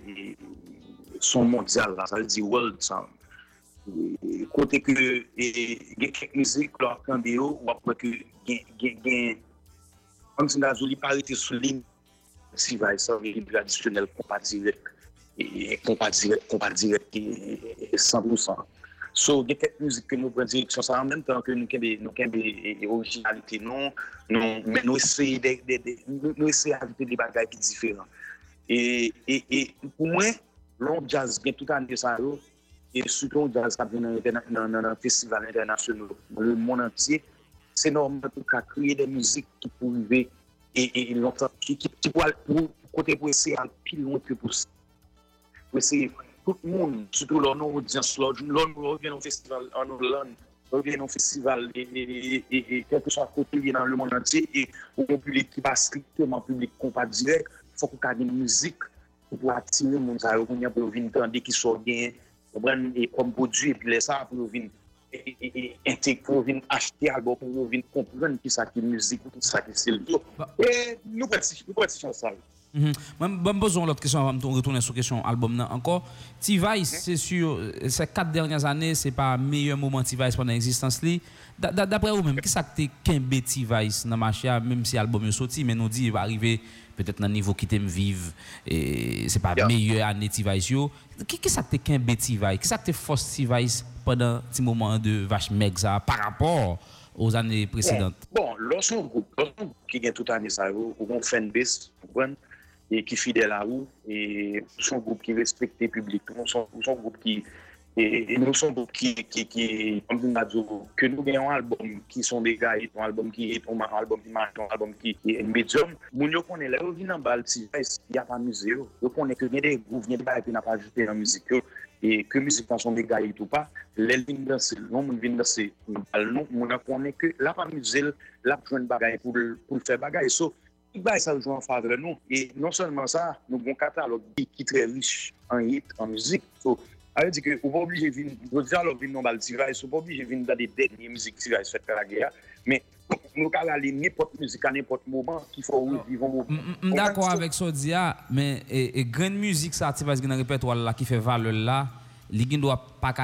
son mondial, là, ça veut dire world sound. Et, côté que il y a quelques musiques là, quand des hauts, ou après que comme si on a joli parité sur ligne, si va être ça, il est traditionnel compatible. Et combat direct, combat direct cent pour cent. So, il y a quelques musiques que nous prenons direction ça en même temps que nous avons des originalités, non, mais nous essayons d'ajouter des bagages différents. Et, et, et pour moi, le jazz vient tout à l'heure, et surtout le jazz qui vient dans un festival international, dans le monde entier, c'est normal pour créer des musiques qui pouvaient et, et longtemps, qui, qui, qui pourraient côté pour essayer d'aller plus loin que possible. C'est tout le monde, surtout leur audience, leur revient au festival en Hollande, revient au festival et quel que soit côté dans le monde entier, et au public qui va strictement public compas direct, il faut qu'on ait une musique pour attirer les gens, pour venir entendre qui sont bien, pour prendre produit, et puis les ça, pour venir intégrer, pour venir acheter, pour venir comprendre qui c'est la musique, qui c'est le tout. Et nous prenons ça. Moi, j'ai besoin de l'autre question avant de retourner sur la question album encore. T-Vice, c'est sûr, ces quatre dernières années, ce n'est pas le meilleur moment T-Vice pendant l'existence. D'après vous-même, qu'est-ce que c'est qu'un T-Vice dans le marché, même si l'album est sorti, mais nous dit qu'il va arriver peut-être dans le niveau qui t'aime vivre, et ce n'est pas le meilleur année T-Vice. Qu'est-ce que c'est qu'un T-Vice? Qu'est-ce que c'est force T-Vice pendant ce moment de vache Megza par rapport aux années précédentes? Bon, lorsqu'on groupe qui gagne toute année, ça, ou on fait une baisse, et qui fidèle à vous, et son groupe qui respecte le public, son, son groupe qui, et, et nous sommes groupe qui, qui, qui, que nous gagnons un album qui sont des gars, un album qui est un album qui marche, un album qui est un médium. Nous connaissons les gens qui sont dans le T-Vice, il n'y a pas de musée, nous connaissons que les gens qui viennent là et qui n'ont pas ajouté la musique, et que la musique sont des gars et tout pas, les gens viennent danser, non, nous viennent danser, nous connaissons que la musique, la jeune bagaille pour le faire bagaille. Ça joue en faveur de nous. Et non seulement ça, nous avons un catalogue qui est très riche en hits, en musique. Donc, ça veut dire que vous n'êtes pas obligé de venir dans le T-Vice, vous n'êtes pas obligé de venir dans les dernières musiques T-Vice faites par la guerre. Mais nous allons aller n'importe musique à n'importe moment qu'il faut vivre. D'accord avec Sodia, mais la grande musique, ça T-Vice dans le répertoire qui fait valeur là, il doit pas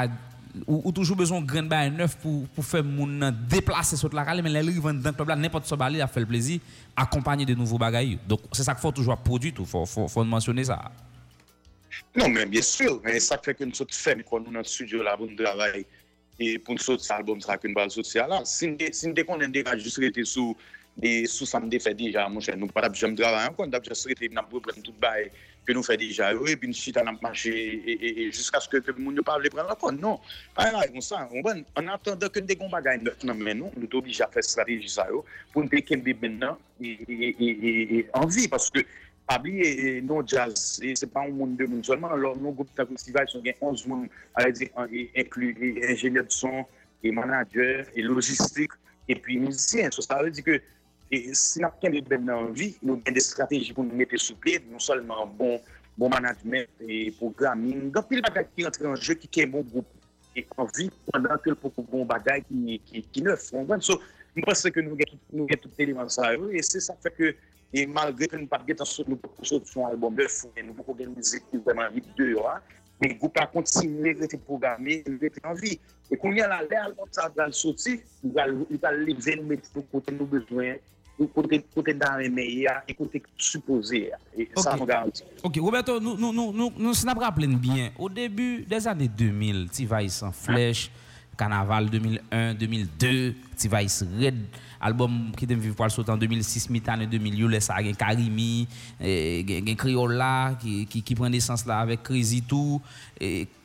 ou toujours besoin de graines bain neuf pour pour faire mon déplacer sur la calle, mais les riverains dans club là n'importe quoi balai a fait le plaisir accompagné de nouveaux bagailles. Donc c'est ça qu'il faut toujours produire, tout faut faut faut mentionner ça. Non mais bien sûr, mais ça fait que nous sommes fait quand nous dans le studio là pour travailler et pour nous sortir album ça qu'une balle sociale là si si qu'on est déjà juste rester sous des sous ça me défait déjà mon cher, nous pas jamais travailler encore, d'abord juste rester n'a problème tout bail que nous fait déjà et puis nous chita n'a marché et jusqu'à ce que tout le monde ne parle prendre encore non pas comme ça on attendant que des combats gagnent non mais nous nous obligé à faire stratégie ça pour nous kembe maintenant et envie parce que pas oublier non jazz c'est pas un monde de monde seulement alors nos groupes de festival sont onze monde à dire inclus ingénieurs de son et manager et logistique et puis musicien. Ça veut dire que et si nous avons des envies, nous avons des stratégies pour nous mettre sous pied, non seulement bon, bon management et programming, donc il y a des choses qui entrent en jeu, qui est bon groupe et envie pendant que le bon bagage qui qui qui neuf. Donc so, nous pensons que nous nous avons tout élément ça et c'est ça fait que et malgré que nous pas de temps nous production album neuf, nous beaucoup de musique qui vraiment vite dehors. Les groupes a continué de programmer, de en vie. Et quand il y a l'album, ça va sortir, il va les venir pour côté nos besoins, pour côté côté dans les meilleurs, et côté supposé. Et ça nous garantit. Ok, Roberto, nous nous nous nous nous nous rappelons bien. Au début des années deux mille, T-Vice en flèche, Carnaval deux mille un, deux mille deux, T-Vice Red, album qui devait vivre pour le sortir en deux mille six, mi-année deux mille, il y a eu Karimi, Criolla qui qui qui prend naissance là avec Crazy Two,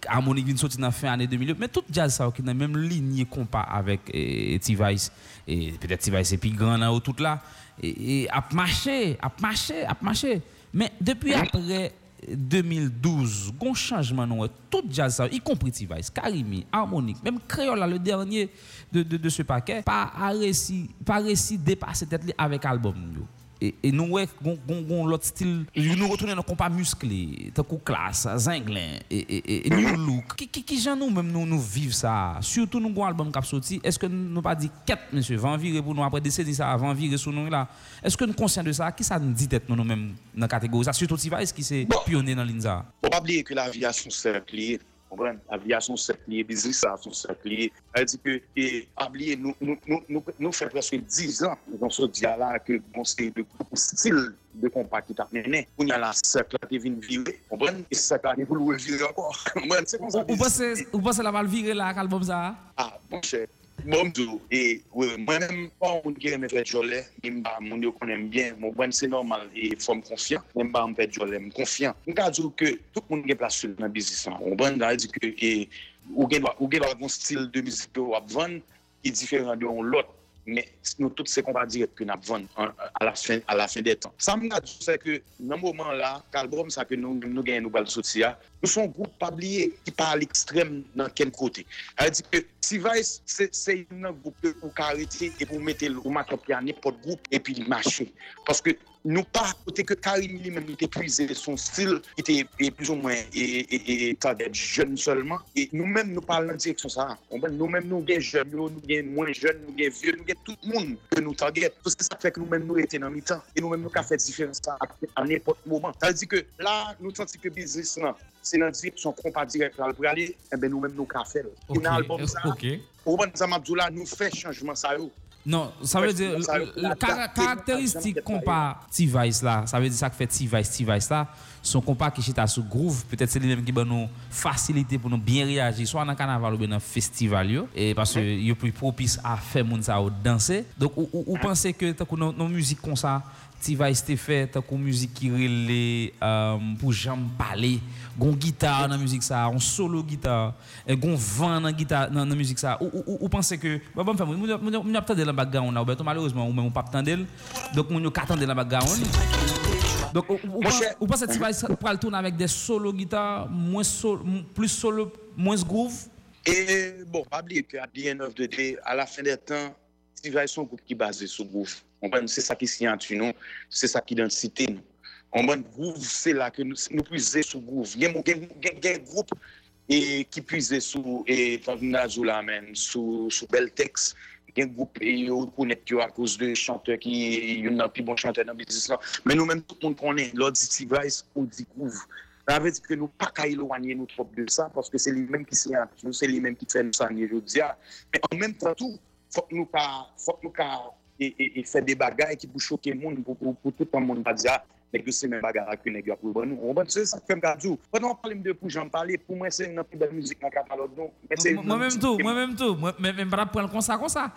Harmonique vient sortir en fin année deux mille, mais tout jazz ça qui dans même ligne compas avec T-Vice et peut-être T-Vice et puis grand là tout là et a marché, a marché, a marché. Mais depuis après deux mille douze, gon changement non tout jazz ça y compris T-Vice, Karimi, Harmonique, même Créole le dernier de de de ce paquet pas réussi pas réussi dépasser tête avec album yo. Et et nous ouais gon gon gon l'autre style nous retourner dans compas musclé, tant qu'on classe, zinglin et et et new look. Qui qui qui gens nous même nous nous vivre ça, surtout nous gon album cap sorti, est-ce que nous pas dit quatre monsieur van virer pour nous après décéder ça avant virer sur nous là. Est-ce que nous conscient de ça, qui ça nous dit tête nous même dans catégorie ça surtout T-Vice qui c'est pionnier dans l'inza. Faut pas oublier que l'aviation cercle lié, comprendre, aviation cercle lié, business ça son cercle lié. Elle dit que et oublier nous nous nous nous fait presque dix ans dans ce dialogue là que conseil de style de compas qui t'a mené. On y a la cercle qui vient virer, comprendre, et ça qui pour le virer encore. Comprendre, c'est comme ça. Vous pensez vous pensez la va virer là album ça? Ah, bon cher. Bonjour et moi-même on me dit me fait jolet, même pas mon yo connaît bien, mon bon c'est normal et faut me confiant, même pas me fait jolet, me confiant. On ka dire que tout monde gagne place dans business là. On bon dire que et ou gagne ou gagne un style de musique ou à vendre qui différent de l'autre, mais nous toutes c'est qu'on va dire que n'a vendre à la fin à la fin des temps. Ça me dit c'est que dans moment là, album ça que nous nous gagne nous va sortir. Nous sommes groupe pas oublié qui parle extrême dans quel côté. Elle dit que T-Vice c'est c'est un groupe pour carité et pour mettre le matériel n'importe groupe et puis marcher parce que nous pas côté que Karim lui-même il était puisé son style était plus ou moins et tant d'être jeune seulement et nous-mêmes nous parlons en direction ça nous-mêmes nous bien jeunes nous bien moins jeunes nous bien vieux nous bien tout le monde que nous target parce que ça fait que nous-mêmes nous étions dans mi-temps et nous-mêmes nous avons fait différence à n'importe moment ça veut dire que là nous sentons que business là c'est dans direction qu'on pas direct là pour aller et ben nous-mêmes nous avons fait un album ça au moment ça Abdoula nous fait changement ça non, ça veut dire la caractéristique compas T-Vice là, ça veut dire ça que fait T-Vice T-Vice là, son compas qui chita sous groove, peut-être c'est lui-même qui ben nous facilité pour nous bien réagir soit dans carnaval ou bien dans festival yo et parce que il est plus propice à faire moun ça danser. Donc ou, ou, ou pensez que tant que nos musique comme ça T-Vice t'est fait tant que musique qui relé euh, pour jambe parler, gon guitare dans musique ça, on solo guitare, et gon vent dans guitare dans musique ça. Ou ou, ou pensez que bah bon famille, on a attendre la bagarre on Roberto malheureusement ou même on pas attendre, donc on yo attendre la bagarre. Donc ou pensez T-Vice pour le tourner avec des solo guitare, moins sol, plus solo, moins groove. Et bon, pas oublier que à D N F deux D à la fin des temps, T-Vice son groupe qui basé sur groove. C'est ça qui signifie nous, c'est ça qui identifie nous. On va groove, c'est là que nous nous puiser sous groove. Il y a un groupe et qui puiser sous et Tavnazula même sous sous bel texte. Il y a un groupe et on connaît à cause de chanteurs qui il y en a plus bon chanteur dans business là. Mais nous même tout le monde connaît l'auditive device on dit groove. Ça veut dire que nous pas qu'à éloigner nous trop de ça parce que c'est les mêmes qui signifie nous, c'est les mêmes qui fait nous ça aujourd'hui. Mais en même temps tout faut que nous pas faut que nous pas et, et, et fait des bagages qui pour choquer le monde, pour, pour, pour tout le monde, pas dire, mais que c'est même bagarre que les gars pour nous. On va dire ça comme Gadjou. Pendant on parle de pour j'en parler, pour moi c'est une plus belle musique dans catalogue donc. Moi-même tout, moi-même tout, même pas pour le comme ça comme ça.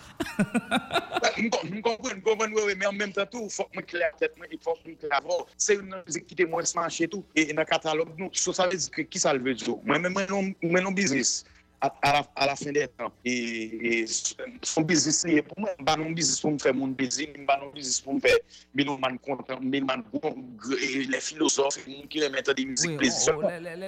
Je comprends, je comprends mais en même temps tout, faut que me claire tête, il faut que me claire. C'est une musique qui était moins marché tout et dans catalogue donc ça veut dire que qui ça le veut dire. Moi même moi non business. À, à, la, à la fin des temps et, et son business lié pour moi pas non business pour me faire mon business pas non business pour me faire mais non man content mais man les philosophes qui remettent des musiques plaisir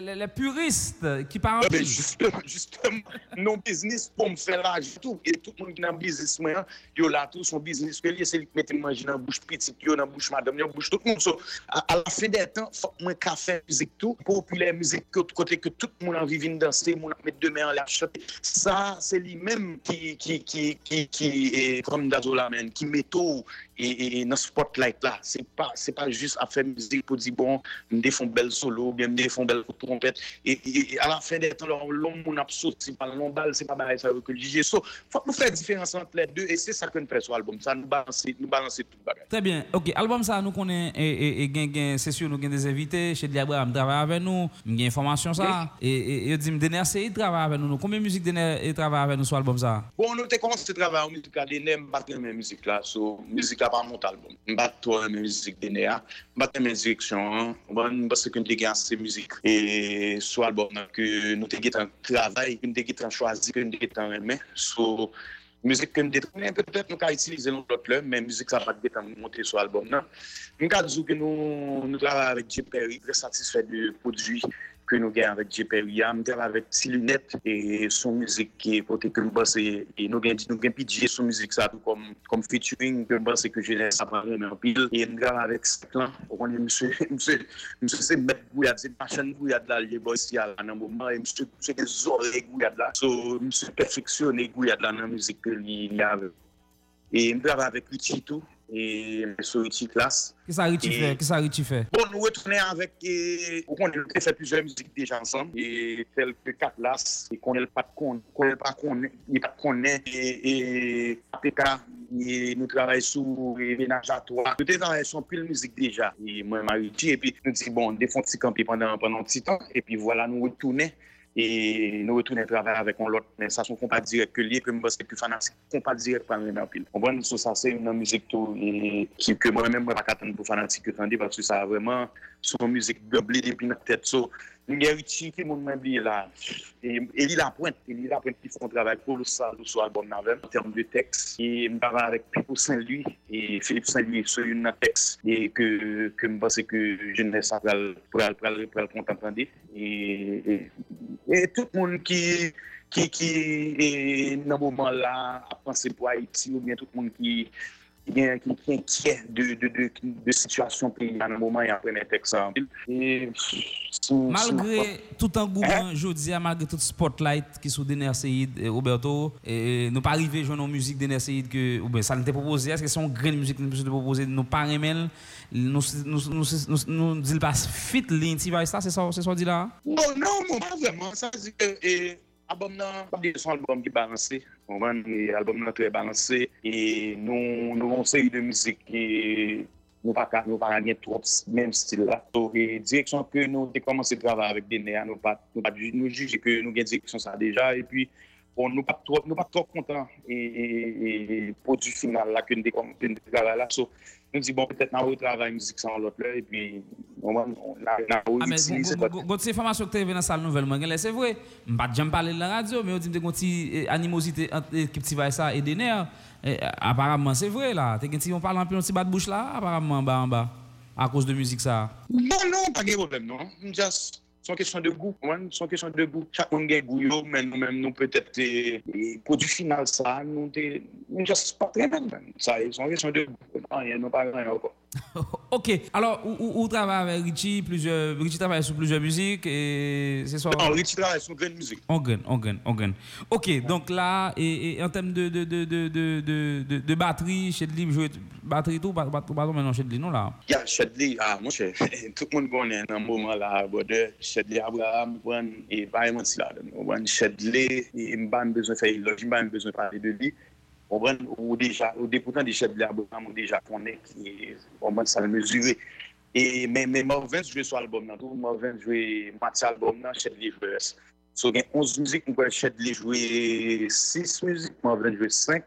les puristes qui parlent justement justement non business pour me faire l'argent tout et tout le monde dans business moi yo là tout son business que lié c'est lui mettre manger dans bouche petite yo dans bouche madame yo bouche tout le monde so, à, à la fin des temps faut moi café musique tout populaire musique côté que tout le monde en vivine danser mon mettre deux mains en l'air ça c'est lui-même qui qui qui qui qui est comme d'Azolamen qui met tout et et dans spotlight là c'est pas c'est pas juste à faire musique pour dire bon me défend belle solo bien me défend belle trompette et, et, et à la fin des temps l'homme on a sorti par l'embal c'est pas pareil ça que J G so faut nous faire différence entre les deux et c'est ça que nous fait sur album ça nous balance nous balance tout bagage très bien OK album ça nous connaît et et gain gain c'est sûr nous gain des invités chez Diabra travaille avec nous gain information ça et et dit me Dener Ceide travaille avec nous. Combien de musique Dener travaille avec nous sur l'album ça? Bon, nous avons commencé à travailler en musique à Dener, nous avons la musique là, so musique là, pas mon album. Nous avons la musique Dener, nous avons la musique sur l'album, nous avons assez de musique. Et sur l'album, nous avons travaillé, nous avons choisi, nous avons aimé. So musique que nous détruisons, peut-être nous avons utilisé l'autre, mais musique ça va pas monter sur l'album. Nous avons dit que nous travaillons avec J. Perry, très satisfait du produit que nous gagnons avec J P R I A, nous travaillons avec ses lunettes et son musique qui est côté que nous bosse et nous gagnons nous gagnons P J son musique ça tout comme comme featuring que bosse que je laisse apprendre en pile et nous travaillons avec ce clan on est monsieur monsieur monsieur c'est mettre bouillade c'est machine bouillade là les boss y a dans moment et monsieur c'est des oreilles bouillade là so monsieur perfectionner bouillade là dans musique que il a et nous travaillons avec Richie tout et sur Richie classe qu'est-ce que Richie fait qu'est-ce que Richie fait bon nous retourner avec et on a fait plusieurs musiques déjà ensemble et tel que quatre classes et qu'on est pas qu'on connaît pas qu'on n'est pas connaît et et A P K et nous travaillons sur ménage à trois peut-être dans son pile musique déjà et moi Richie et puis nous dit bon des fonds petit camp pendant pendant un petit temps et puis voilà nous retourner et nous retournons travailler avec un l'autre mais ça son compas direct que lié que me parce que plus fanatique compas direct pas même en pile on prend sur ça c'est une musique tout et qui que moi même moi pas attendre pour fanatique attendre parce que ça vraiment son musique doublé depuis notre tête so Richie qui mon même oublié là et il la pointe il la pointe qui font travail pour ça sur album navel en termes de texte et me parler avec Pipo Saint-Louis et Philippe Saint-Louis sur une texte et que que me pense que je ne sais pas pour pour pour contempler et et tout le monde qui qui qui est dans moment là à penser pour Haïti ou bien tout le monde qui bien qui est inquiet de de de de situation pays à un moment et après un texte et malgré tout engouement jodi a malgré tout spotlight qui sous Dener Ceide Roberto et nous pas arrivé joindre musique Dener Ceide que ou ben ça nous proposé est-ce que son grain musique nous proposé nous pas remel nous nous nous nous dit pas fit ligne ça c'est ça c'est ça dit là non non pas vraiment ça dit que album là pas des album qui balancé on va album là très balancé et nous nous on série de musique qui nous pas nous pas rien trop même style là et direction que nous avons commencé travailler avec Dener nous pas nous pas nous juger que nous gain direction ça déjà et puis on nous pas trop nous pas trop content et et produit final là que nous commencé travailler là so nous dit bon peut-être on retravaille musique sans l'autre là et puis on va la réutiliser quand ces informations que tu avais dans salle nouvellement c'est vrai on pas jamais parler de la radio mais on dit une petite animosité entre équipe T-Vice et Dener apparemment c'est vrai là tu on parle un peu petit bat bouche là apparemment en bas en bas à cause de musique ça non non pas de problème non just son question de goût on son question de goût chaque monde gagne goût mais nous même nous peut-être produit final ça nous nous juste pas très bien ça ils sont question de goût rien non pas rien encore OK alors on travaille avec Rigi plusieurs Rigi travaille sur plusieurs musiques et c'est ça on Rigi travaille sur grande musique on gagne on gagne on gagne OK donc là et en termes de de de de de de batterie chez Libre jouer batterie tout pas pas non chez Libre non là ya chez Libre ah mon cher tout le monde connaît un moment là border Chedley Abraham prend et vraiment si là on prend Chedley et m'ban besoin faire logement besoin parler de lui on prend ou déjà au députant de Chedley Abraham déjà connaît qui on prend ça mesurer et mais mais Marvin joue sur album là tout Marvin joue match album là Chedley verse so gain onze musiques on prend Chedley jouer six musiques Marvin joue cinq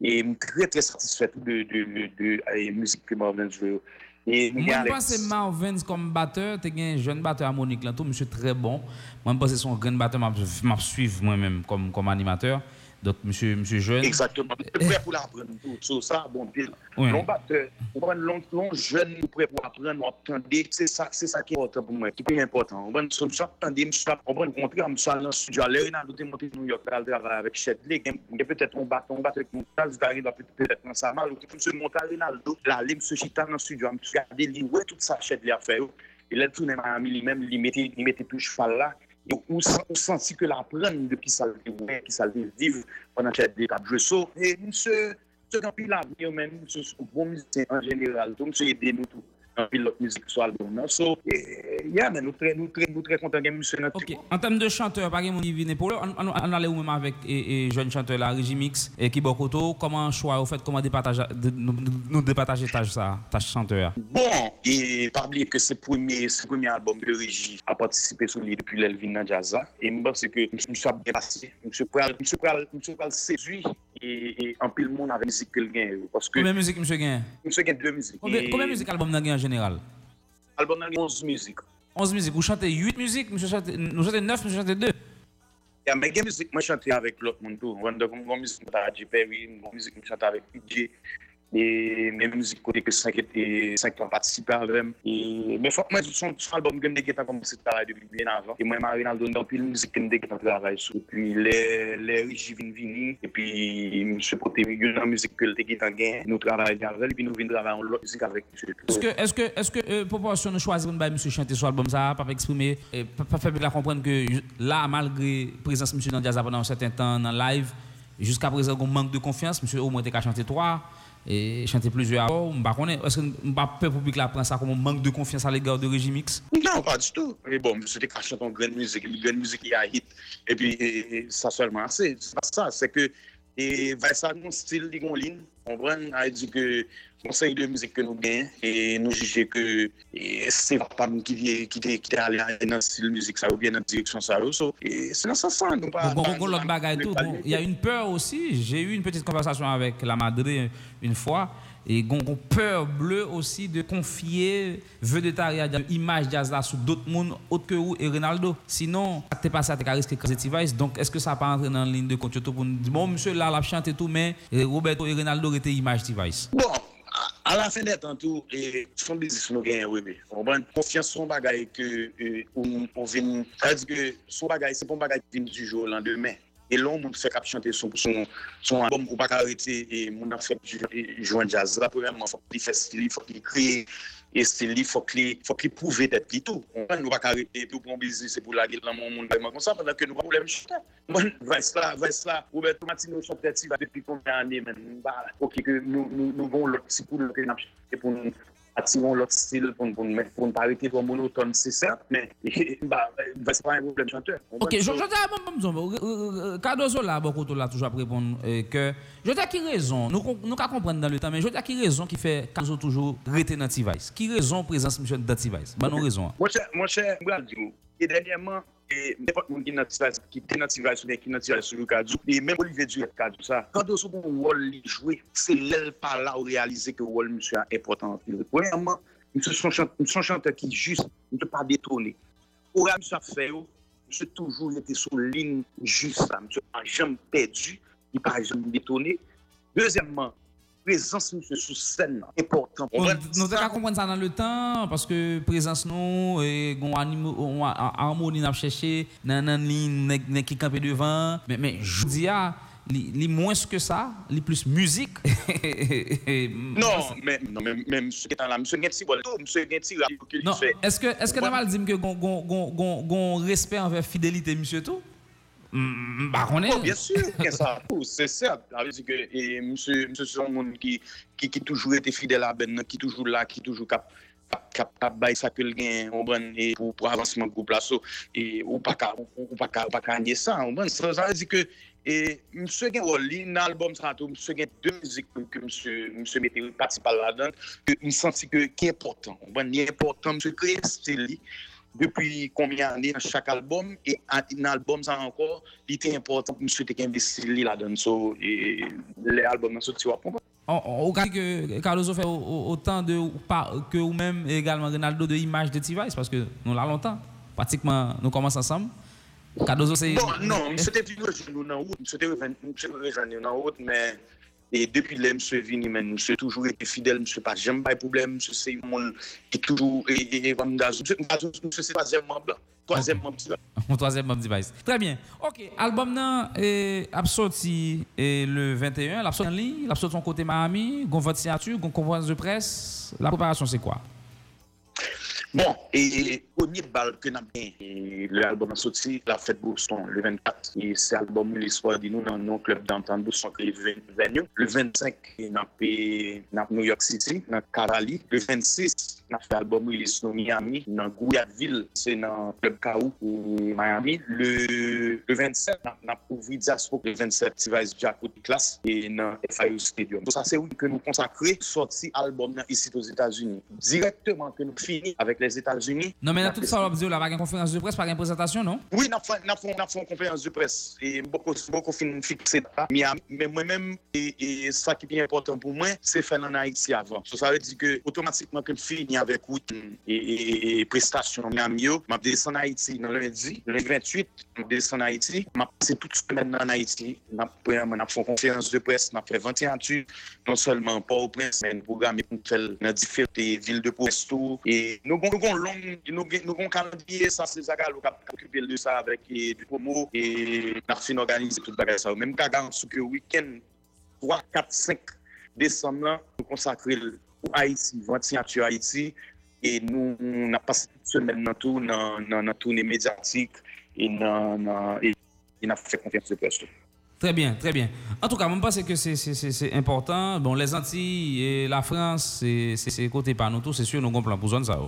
et très très satisfait de de de musique que Marvin joue. Et moi pense Marvin comme batteur, tu gagne jeune batteur harmonique là tout monsieur très bon. Moi pense son grand batteur m'a suivre moi même comme comme animateur. Donc monsieur monsieur jeune exactement prêt pour l'apprendre tout sur ça bon pile. Long batteur, on prend long long jeune prêt pour apprendre, on attendait, c'est ça c'est ça qui est important pour moi, qui est important. On prend sur ça attendait, me ça on prend contrat comme ça dans studio aller dans l'autre monter New York travailler avec Chedley, peut-être on bat on bat avec mon stage d'arriver peut-être dans ça mal ou tout se monter Ronaldo, là aller me chita dans studio, me regarder lui ouais toute ça Chedley a fait. Il a tourné ma ami lui-même, il mettait il mettait plus cheval là. On sent que la prenne depuis ça vivre, qui ça vivre pendant cette étape de jeu. Et monsieur, ce qu'on pile l'avenir même, ce bon musicien en général, tout monsieur aider nous tout. En pile l'autre musique sur l'album. So, yeah, mais nous très, nous très, nous très contents que monsieur notre. Ok. En termes de chanteurs, par exemple, Yvine Paul, on on allait où même avec et jeune chanteur la Rigi Mix et Kibokoto. Comment choix au fait, comment départager, nous départager tâche ça, tâche chanteur. Bon, et pas oublier que c'est premier, c'est premier album de Rigi à participer sur lui depuis l'Elvin Nadjaza. Et moi c'est que je me suis bien passé, monsieur Paul, monsieur Paul, monsieur Paul séduit et en pile monde avec musique qu'il gagne parce que. Combien musique monsieur gagne? Monsieur gagne deux musiques. Combien musique album n'a gagne? Général. Album onze musiques. onze musiques. Vous chantez huit musiques, monsieur chante, nous chantez neuf, nous chantez deux. Il y a mes musiques, moi chanter avec l'autre monde tout. On donc mon musique à J P R I, mon musique chante avec P J et mes musiques côté que cinq et cinq ans participer avec et mais faut moi son album que j'ai commencé travailler depuis bien avant et moi Ronaldo dans pile musique que j'ai travaillé sur puis les les Rigi vinn vini et puis monsieur porter une musique que j'ai gain nous travailler avec et puis nous vinn travailler l'autre musique avec monsieur. Est-ce que est-ce que est-ce que proportion nous choisir une bail monsieur chanter sur album ça pas exprimer pas faire la comprendre que là malgré présence monsieur dans jazz pendant un certain temps dans live jusqu'à présent on manque de confiance monsieur au moins t'es qu'à chanter trois et chanter plusieurs accords, on pas connaît est-ce que pas peur public là prend ça comme un manque de confiance à l'égard de Rigi Mix? Non, pas du tout. Et bon, c'était qu'à chanter en grande musique, une grande musique qui a hit et puis et, et, ça seulement c'est pas ça, c'est que et Vice mon style de ligne, on prend à dire que conseil de musique que nous gagne et nous juger que c'est pas nous qui qui qui aller dans style musique ça ou bien dans direction ça so, et c'est dans ce sens donc pas l'autre bagaille tout bon, il y a une peur aussi, j'ai eu une petite conversation avec la madre une fois et gon peur bleue aussi de confier vœu de taria image jazz là sous d'autres monde autre que ou et Ronaldo sinon ça t'est passé à risque que T-Vice donc est-ce que ça pas entrer dans ligne de compte pour nous dire bon monsieur là l'a chanté tout mais Roberto et Ronaldo était image T-Vice bon à la fin des temps tout et son business nous gagne oui mais on prend confiance son bagage que on vient dire que son bagage c'est pas un bagage du jour au lendemain et l'on nous fait chanter son son son album ou pas arrêter et mon a fait jouer jazz là premièrement faut qu'il fasse il faut qu'il crée et c'est il faut qu'il faut qu'il prouve d'être qui tout on ne va pas arrêter pour bon business c'est pour la gueule dans mon monde comme ça pendant que nous problème moi Vice là Vice là Roberto Martino chanter depuis combien d'années même OK que nous nous bon l'autre petit pour le pour nous attirons l'autre style pour ne pas arrêter pour monotone, c'est ça, mais bah, c'est pas un problème chanteur. Ok, je dis à Cardozo là, Bokoto là, toujours après répondre que je dis à qui raison, nous comprenons dans le temps, mais je dis à qui raison qui fait Cardozo toujours rester dans T-Vice. Qui raison présence dans T-Vice? Bah, non raison. Mon cher Bradio, et dernièrement, et n'importe qui n'a qui n'a sur le cadre et même Olivier Duet cadre ça quand on se bon rôle jouer c'est l'aile par là où réaliser que rôle monsieur est important premièrement monsieur son chanteur chanteur qui juste ne peut pas détourner au ram ça fait monsieur toujours était sur ligne juste ça monsieur a jamais perdu il pas jamais détourné deuxièmement présence monsieur sur scène important nous devons comprendre ça dans le temps parce que présence nous et on animo harmonie n'a cherché nanan ligne qui camper devant mais mais je dis à les moins que ça les plus musique non mais non mais monsieur qui est là monsieur Genti bon monsieur Genti que il fait est-ce que est-ce que tu vas dire que gon gon gon respect envers fidélité monsieur tout bah on est bien sûr que ça c'est ça parce que et monsieur monsieur son monde qui qui qui toujours était fidèle à ben qui toujours là qui toujours cap cap cap bail ça que le gain on prend et pour pour avancement groupe là et ou pas ou pas pas gagner ça on prend ça veut dire que et monsieur gain un album ça tout monsieur gain deux musiques que monsieur monsieur mettait participer là-dedans que me senti que qui est important on prend important monsieur créer style depuis combien d'années dans chaque album et un album ça encore il était important monsieur était investi là-dedans so et les albums ça tu vois on regarde que Cardozo fait autant de que ou même également Ronaldo de image de T-Vice parce que nous là longtemps pratiquement nous commençons ensemble Cardozo c'est non non monsieur était venu nous dans route monsieur était venu dans route mais et depuis l'aime se vini mais monsieur toujours été fidèle monsieur pas jamais pas de problème monsieur c'est mon qui toujours et va me daz monsieur c'est troisième membre troisième membre mon troisième membre Device très bien OK album nan est sorti le vingt et un l'a sorti en ligne l'a sorti son côté Miami gon vote signature gon conférence de presse la préparation c'est quoi bon et premier bal que n'a bien l'album sorti la fête Boston le vingt-quatre et c'est album l'histoire de nous dans nos club d'entente Boston qui vingt le vingt-cinq n'a n'a New York City dans Cali le vingt-six n'a fait album release dans Miami dans Guayaquil c'est dans club Kaou ou Miami le le vingt-sept n'a ouvert Diaspora le vingt-sept T-Vice Jackpot classe et dans F I U Stadium donc ça c'est où que nous consacrer sorti album ici aux États-Unis directement que nous fini avec les États-Unis. Non mais dans tout ça on va dire là pas une conférence de presse, pas une présentation non? Oui, n'a fait n'a fait une conférence de presse et beaucoup beaucoup fin fixé là. Mais moi même et ça qui est important pour moi, c'est faire en Haïti avant. Ça veut dire que automatiquement que fini avec et prestation Miami, m'a descendre en Haïti dans lundi, le vingt-huit, m'a descendre en Haïti, m'a passé toute semaine en Haïti, n'a premièrement n'a fait conférence de presse, n'a fait vingt et un tu non seulement pas au prince mais programme pour faire dans différentes villes de province et nous Nous avons long, nous avons calendrier, ça c'est ça qu'on a occupé de ça avec du promo et on a fini d'organiser tout ça. Même quand on a le week-end trois, quatre, cinq décembre, nous consacrer à Haïti, vingt-cinq à Haïti et nous on a passé toute semaine dans tout, dans dans tournée médiatique et dans et on a fait confiance de presse. Très bien, très bien. En tout cas, moi je pense que c'est c'est c'est c'est important. Bon, les Antilles et la France, c'est c'est c'est côté par nous tous, c'est sûr nous comprenons pour zone ça.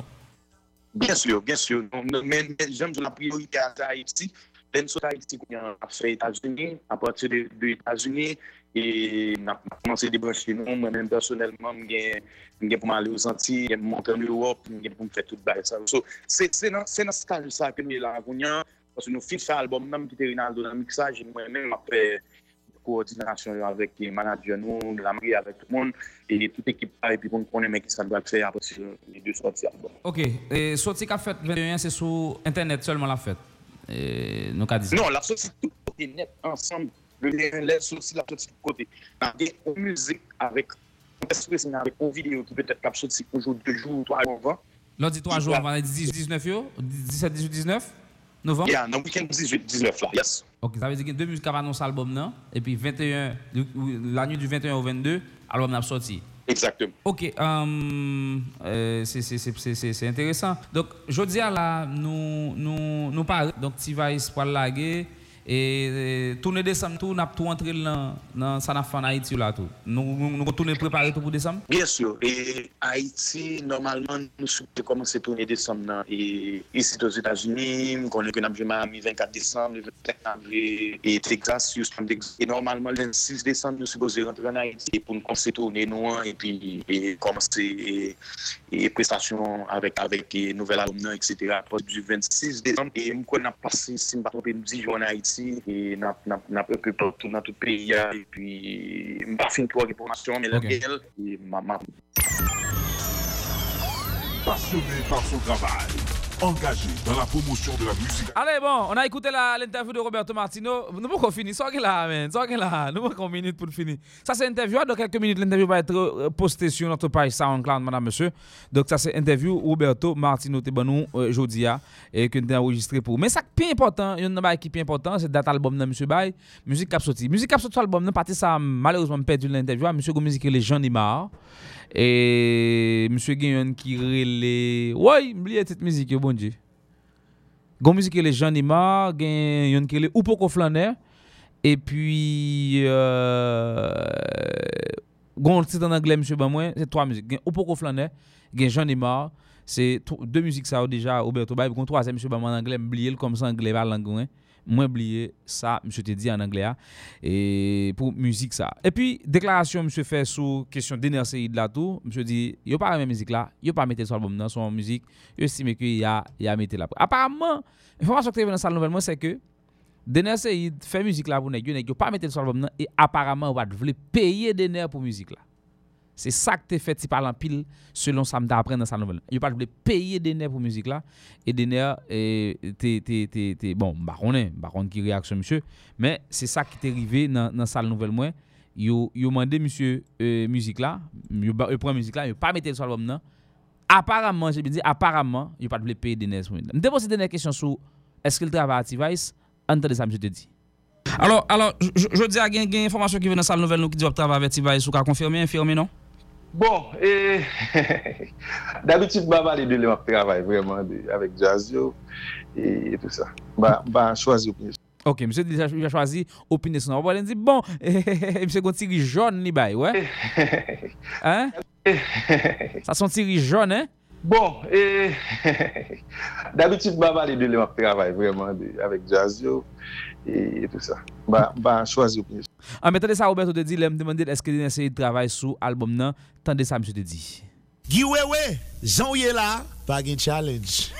Bien sûr, bien sûr. Mais j'aime la priorité à Haïti. Dans Haïti, on a fait États-Unis, à partir des États-Unis, et on a commencé à débrancher nous. Moi-même, personnellement, je vais aller aux Antilles, je vais monter en Europe, je vais faire tout ça. C'est dans ce cas-là que nous avons, parce que nous finissons cet album qui était Ronaldo dans le mixage, et moi-même, après coordination avec les managers, nous, l'Amérique, avec tout le monde, et toute l'équipe, et puis on connaît mais qui ça doit faire après les deux sorties. Ok, et sortie qu'a fait vingt et un, c'est sur Internet seulement la fête? Et nous qu'a dit ça? Non, la sortie tout côté net, ensemble, les sorties, la sortie tout côté. La musique avec, avec une vidéo qui peut-être qu'a sorti un jour, deux jours, trois jours avant. L'autre dit trois jours avant, dix-neuf jours, dix-sept, dix-huit, dix-neuf? novembre? Yeah, dans le week-end dix-huit dix-neuf là, yes. Ok, ça veut dire que deux musiques qui annoncent l'album, non? Et puis vingt et un, la nuit du vingt et un au vingt-deux, l'album n'a pas sorti. Exactement. Ok, um, euh, c'est intéressant. Donc, je dis à la, nous, nous, nous parlons. Donc, T-Vice pour la guerre. Et tourner décembre, tout, nous avons tout entré dans Sanafan Haïti là tout. Nous nous tourner préparer tout pour décembre. Bien sûr. Et Haïti normalement nous supposons commencer tourner décembre et ici aux États-Unis, qu'on est que le vingt-quatre décembre, le vingt-cinq avril et Texas jusqu'en Texas. Et normalement le vingt-six décembre nous supposons rentrer en Haïti et pour nous commencer tourner nous et puis et commencer et prestations avec avec nouvel album et cetera. Après du vingt-six décembre et nous qu'on a passé ici dix jours en Haïti. Et n'a n'a peu partout dans tout pays et puis on pas fin pour information mais laquelle et maman passionné par son travail, engagé dans la promotion de la musique. Allez bon, on a écouté l'interview de Roberto Martino. Nous pouvons finir, sortez là, man, sortez là. Nous pouvons minutes pour finir. Ça c'est interview. Dans quelques minutes, l'interview va être postée sur notre page SoundCloud, madame, monsieur. Donc ça c'est interview Roberto Martino. T'es bon nous aujourd'hui et que nous avons enregistré pour. Mais ça qui est important, il y a une bail qui est important, c'est date album de monsieur Bail, musique cap sorti. Musique cap sorti album, nous parti ça malheureusement perdu l'interview. Monsieur Gomizi que les gens n'y marre. Et monsieur Guyon qui relait. Ouais, oubliez cette musique, bon Dieu. Gon musique les gens n'y marre, Guyon qui relait ou poko flaner. Et puis euh gon titre en anglais monsieur Bamouin, c'est trois musiques. Guyon ou poko flaner, Guyon gens n'y marre, c'est deux musiques ça déjà Roberto Bail, gon troisième monsieur Bamouin en anglais, oubliez comme ça anglais va langue. Moi oublié ça monsieur te dit en anglais et pour musique ça et puis déclaration monsieur fait sur question Dener Ceide là tout monsieur dit yo pas la même musique là yo pas mettre sur album dans son musique yo estime que il y a il y a mettre là apparemment information qui est dans sa nouvelle moi c'est que Dener Ceide fait musique là pour nèg nèg yo pas mettre sur album et apparemment on va vouloir payer Dener pour musique là c'est ça que tu fait si parlant pile selon ça m'ta apprendre dans sa nouvelle yo pas vouloir payer Dener pour musique là et Dener et t'es t'es t'es bon baronne baronne qui réaction monsieur mais c'est ça qui t'est arrivé dans dans sa nouvelle moi yo yo mandé monsieur euh, musique là yo prend musique là yo pas mettre sur album là apparemment j'ai bien dit apparemment yo pas vouloir payer Dener pour musique là me poser dernière question sur est-ce qu'il travaille à T-Vice entendez ça monsieur te dit. Alors alors je, je dis à gain gain information qui vient dans sa nouvelle nous qui dit on travaille avec T-Vice ou qu'a confirmer infirmer non. Bon, eh, d'habitude, je parle de mon travail vraiment de, avec Jazio et, et tout ça. Je vais choisir l'opinion. Ok, monsieur a choisi l'opinion. On va dire, bon, eh, monsieur a un tiri jaune, ouais. Hein? Ça sont tiri jaune, hein? Bon, eh, d'habitude, je parle de mon travail vraiment de, avec Jazio et, et tout ça. Je vais choisir l'opinion. En mettant ça, Roberto te dit, il me demandait est-ce qu'il essaie de travailler sur l'album nan. Tendez ça, monsieur te dit. Guiwei, Jean-Yé là, pas de challenge.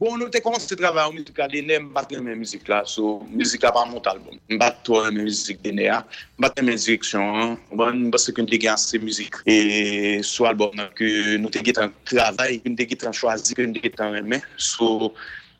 Bon, nous avons commencé à travailler en musique, nous avons battu la même musique là, so musique là, pas mon album. Nous avons la même musique, nous avons battu la même direction, nous avons battu la musique. Et sur l'album, nous avons travaillé, nous avons choisi, nous avons aimé. So,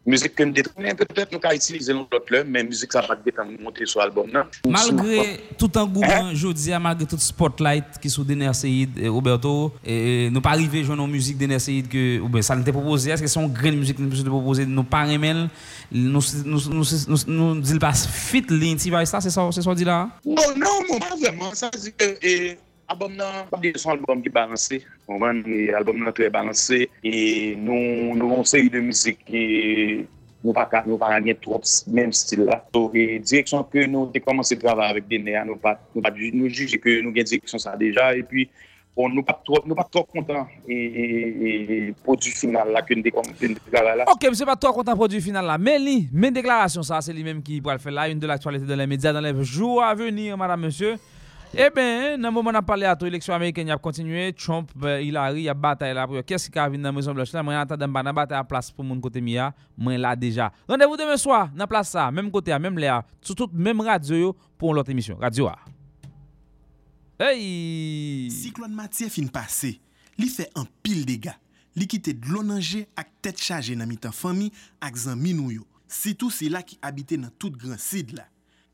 musique que nous déterminons, peut-être nous avons utilisé l'autre, mais musique ça va pas monter sur l'album. Malgré tout engouement, je dis, malgré tout spotlight qui est sous Dener Ceide et Roberto, et nous pas arrivé à jouer nos musiques Dener Ceide que ou ben, ça nous était proposé. Est-ce que c'est une grande musique que nous avons proposée? Nous pas remèlent, nous ne disons pas fit l'intivage, ça c'est ça qu'on dit là? Non, non, pas vraiment. Ça veut dire que l'album n'est pas album qui est balancé. L'album est très balancé et nous avons une série de musique qui nous pas gagné trop même style là. Donc direction que nous avons commencé à travailler avec Dener, nous pas nous juger que nous avons direction ça déjà et puis on nous pas trop nous pas trop content et produit final là que nous commencé là. OK, monsieur pas trop content produit final là, mais li, mes déclarations ça c'est lui même qui va le faire là une de l'actualité dans les médias dans les jours à venir madame monsieur. Eh bien, dans le moment où on a parlé à l'élection américaine, il a continué. Trump, Hillary, il a bataille là. Qu'est-ce qui a venu dans la Maison Blanche là? Moi, j'attends de bataille à la place pour mon côté Mia. Moi, là déjà. Rendez-vous demain soir, dans la place ça, même côté, même l'air, sur toute même radio pour l'autre émission. Radio A. Hey! Cyclone Mathieu fin passé. Il fait un pile dégâts. Il quitte de l'eau nangée avec tête chargée dans la famille avec Zami Nouyo. C'est tout c'est là qui habitait dans toute grande side là.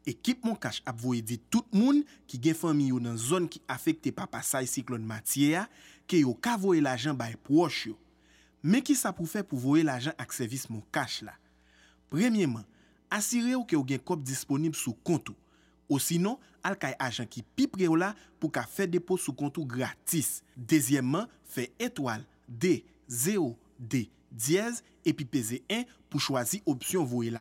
Équipe mon cash a voyé dit tout moun qui gen famille yo dans zone qui affecté par passage cyclone Mathieu que yo ka voye l'argent bay proche yo Mais qui ça pour faire pour voyer l'argent avec service mon cash là? Premièrement, assurez-vous que vous avez un cop disponible sur compte ou sinon, al kay agent qui pipré ou là pour ka faire dépôt sur compte gratis. Deuxièmement, fait étoile D zéro D dièse et puis pèse un pour choisir option voyer là.